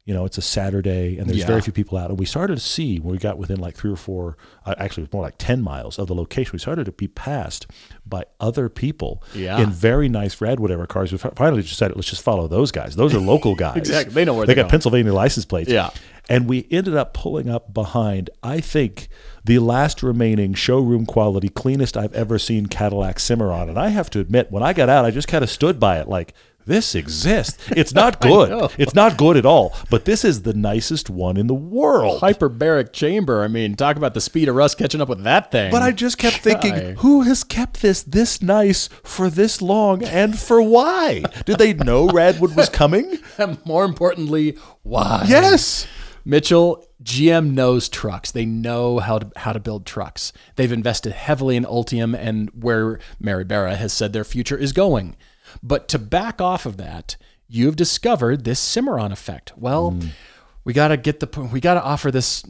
You know, it's a Saturday, and there's very few people out. And we started to see when we got within like 3 or 4, actually it was more like 10 miles of the location, we started to be passed by other people in very nice Radwood era cars. We finally just said, let's just follow those guys. Those are local guys. Exactly. They know where they got going. Pennsylvania license plates. Yeah. And we ended up pulling up behind, I think, the last remaining showroom quality, cleanest I've ever seen Cadillac Cimarron. And I have to admit, when I got out, I just kind of stood by it like, this exists. It's not good. It's not good at all. But this is the nicest one in the world. Hyperbaric chamber. I mean, talk about the speed of rust catching up with that thing. But I just kept thinking, who has kept this nice for this long and for why? Did they know Radwood was coming? And more importantly, why? Yes. Mitchell, GM knows trucks. They know how to build trucks. They've invested heavily in Ultium and where Mary Barra has said their future is going. But to back off of that, you've discovered this Cimarron effect. Well, we got to offer this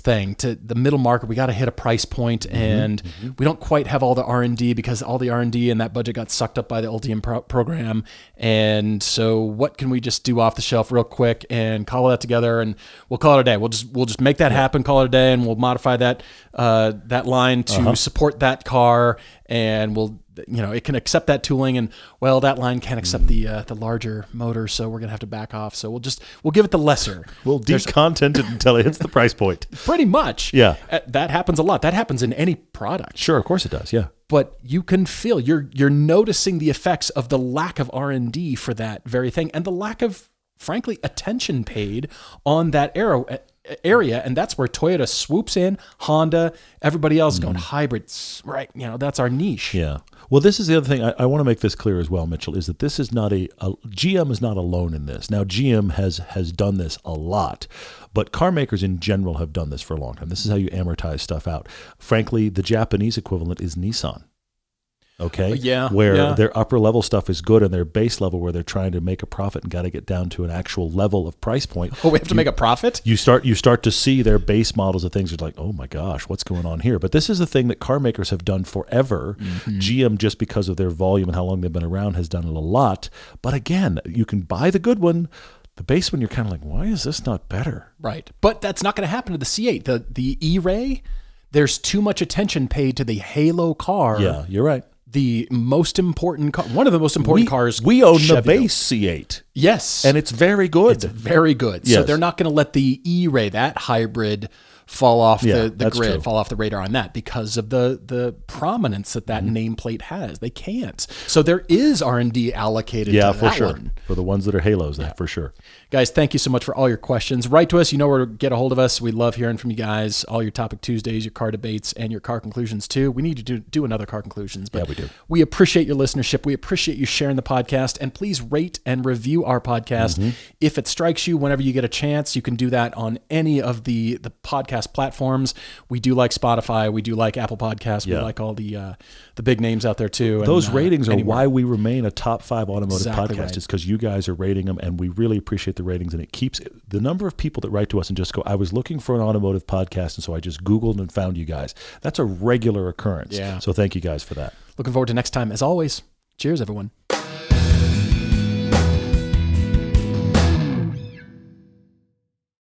thing to the middle market. We got to hit a price point, and we don't quite have all the R&D because all the R&D and that budget got sucked up by the Ultium program. And so, what can we just do off the shelf real quick and call that together? And we'll call it a day. We'll just make that happen. Call it a day, and we'll modify that line to support that car, and we'll. You know, it can accept that tooling, and well, that line can't accept the larger motor, so we're gonna have to back off. So we'll give it the lesser. We'll decontent it until it hits the price point. Pretty much. Yeah, that happens a lot. That happens in any product. Sure, of course it does. Yeah, but you can feel you're noticing the effects of the lack of R&D for that very thing, and the lack of, frankly, attention paid on that area, and that's where Toyota swoops in, Honda, everybody else going hybrids, right? You know, that's our niche. Yeah. Well, this is the other thing. I want to make this clear as well, Mitchell, is that this is not GM is not alone in this. Now, GM has done this a lot, but car makers in general have done this for a long time. This is how you amortize stuff out. Frankly, the Japanese equivalent is Nissan. Okay. Yeah. Where their upper level stuff is good and their base level where they're trying to make a profit and got to get down to an actual level of price point. Oh, we have to make a profit? You start to see their base models of things are like, oh my gosh, what's going on here? But this is the thing that car makers have done forever. Mm-hmm. GM, just because of their volume and how long they've been around, has done it a lot. But again, you can buy the good one. The base one, you're kind of like, why is this not better? Right. But that's not going to happen to the C8. The E-Ray, there's too much attention paid to the Halo car. Yeah, you're right. The most important car, one of the most important cars. We own Chevy. The base C8. Yes. And it's very good. It's very good. Yes. So they're not going to let the E-Ray, that hybrid, fall off the grid, true. Fall off the radar on that because of the prominence that nameplate has. They can't. So there is R&D allocated to that one. For the ones that are Halos, for sure. Guys, thank you so much for all your questions. Write to us. You know where to get a hold of us. We love hearing from you guys. All your Topic Tuesdays, your car debates, and your car conclusions, too. We need to do another car conclusions. But yeah, we do. We appreciate your listenership. We appreciate you sharing the podcast. And please rate and review our podcast. Mm-hmm. If it strikes you whenever you get a chance, you can do that on any of the podcast platforms. We do like Spotify. We do like Apple Podcasts. Yeah. We like all the big names out there, too. Those ratings are why we remain a top 5 automotive podcast. Right. It's because you guys are rating them, and we really appreciate the ratings, and it keeps the number of people that write to us and just go, I was looking for an automotive podcast, and so I just Googled and found you guys. That's a regular occurrence. So thank you guys for that. Looking forward to next time, as always. Cheers, everyone.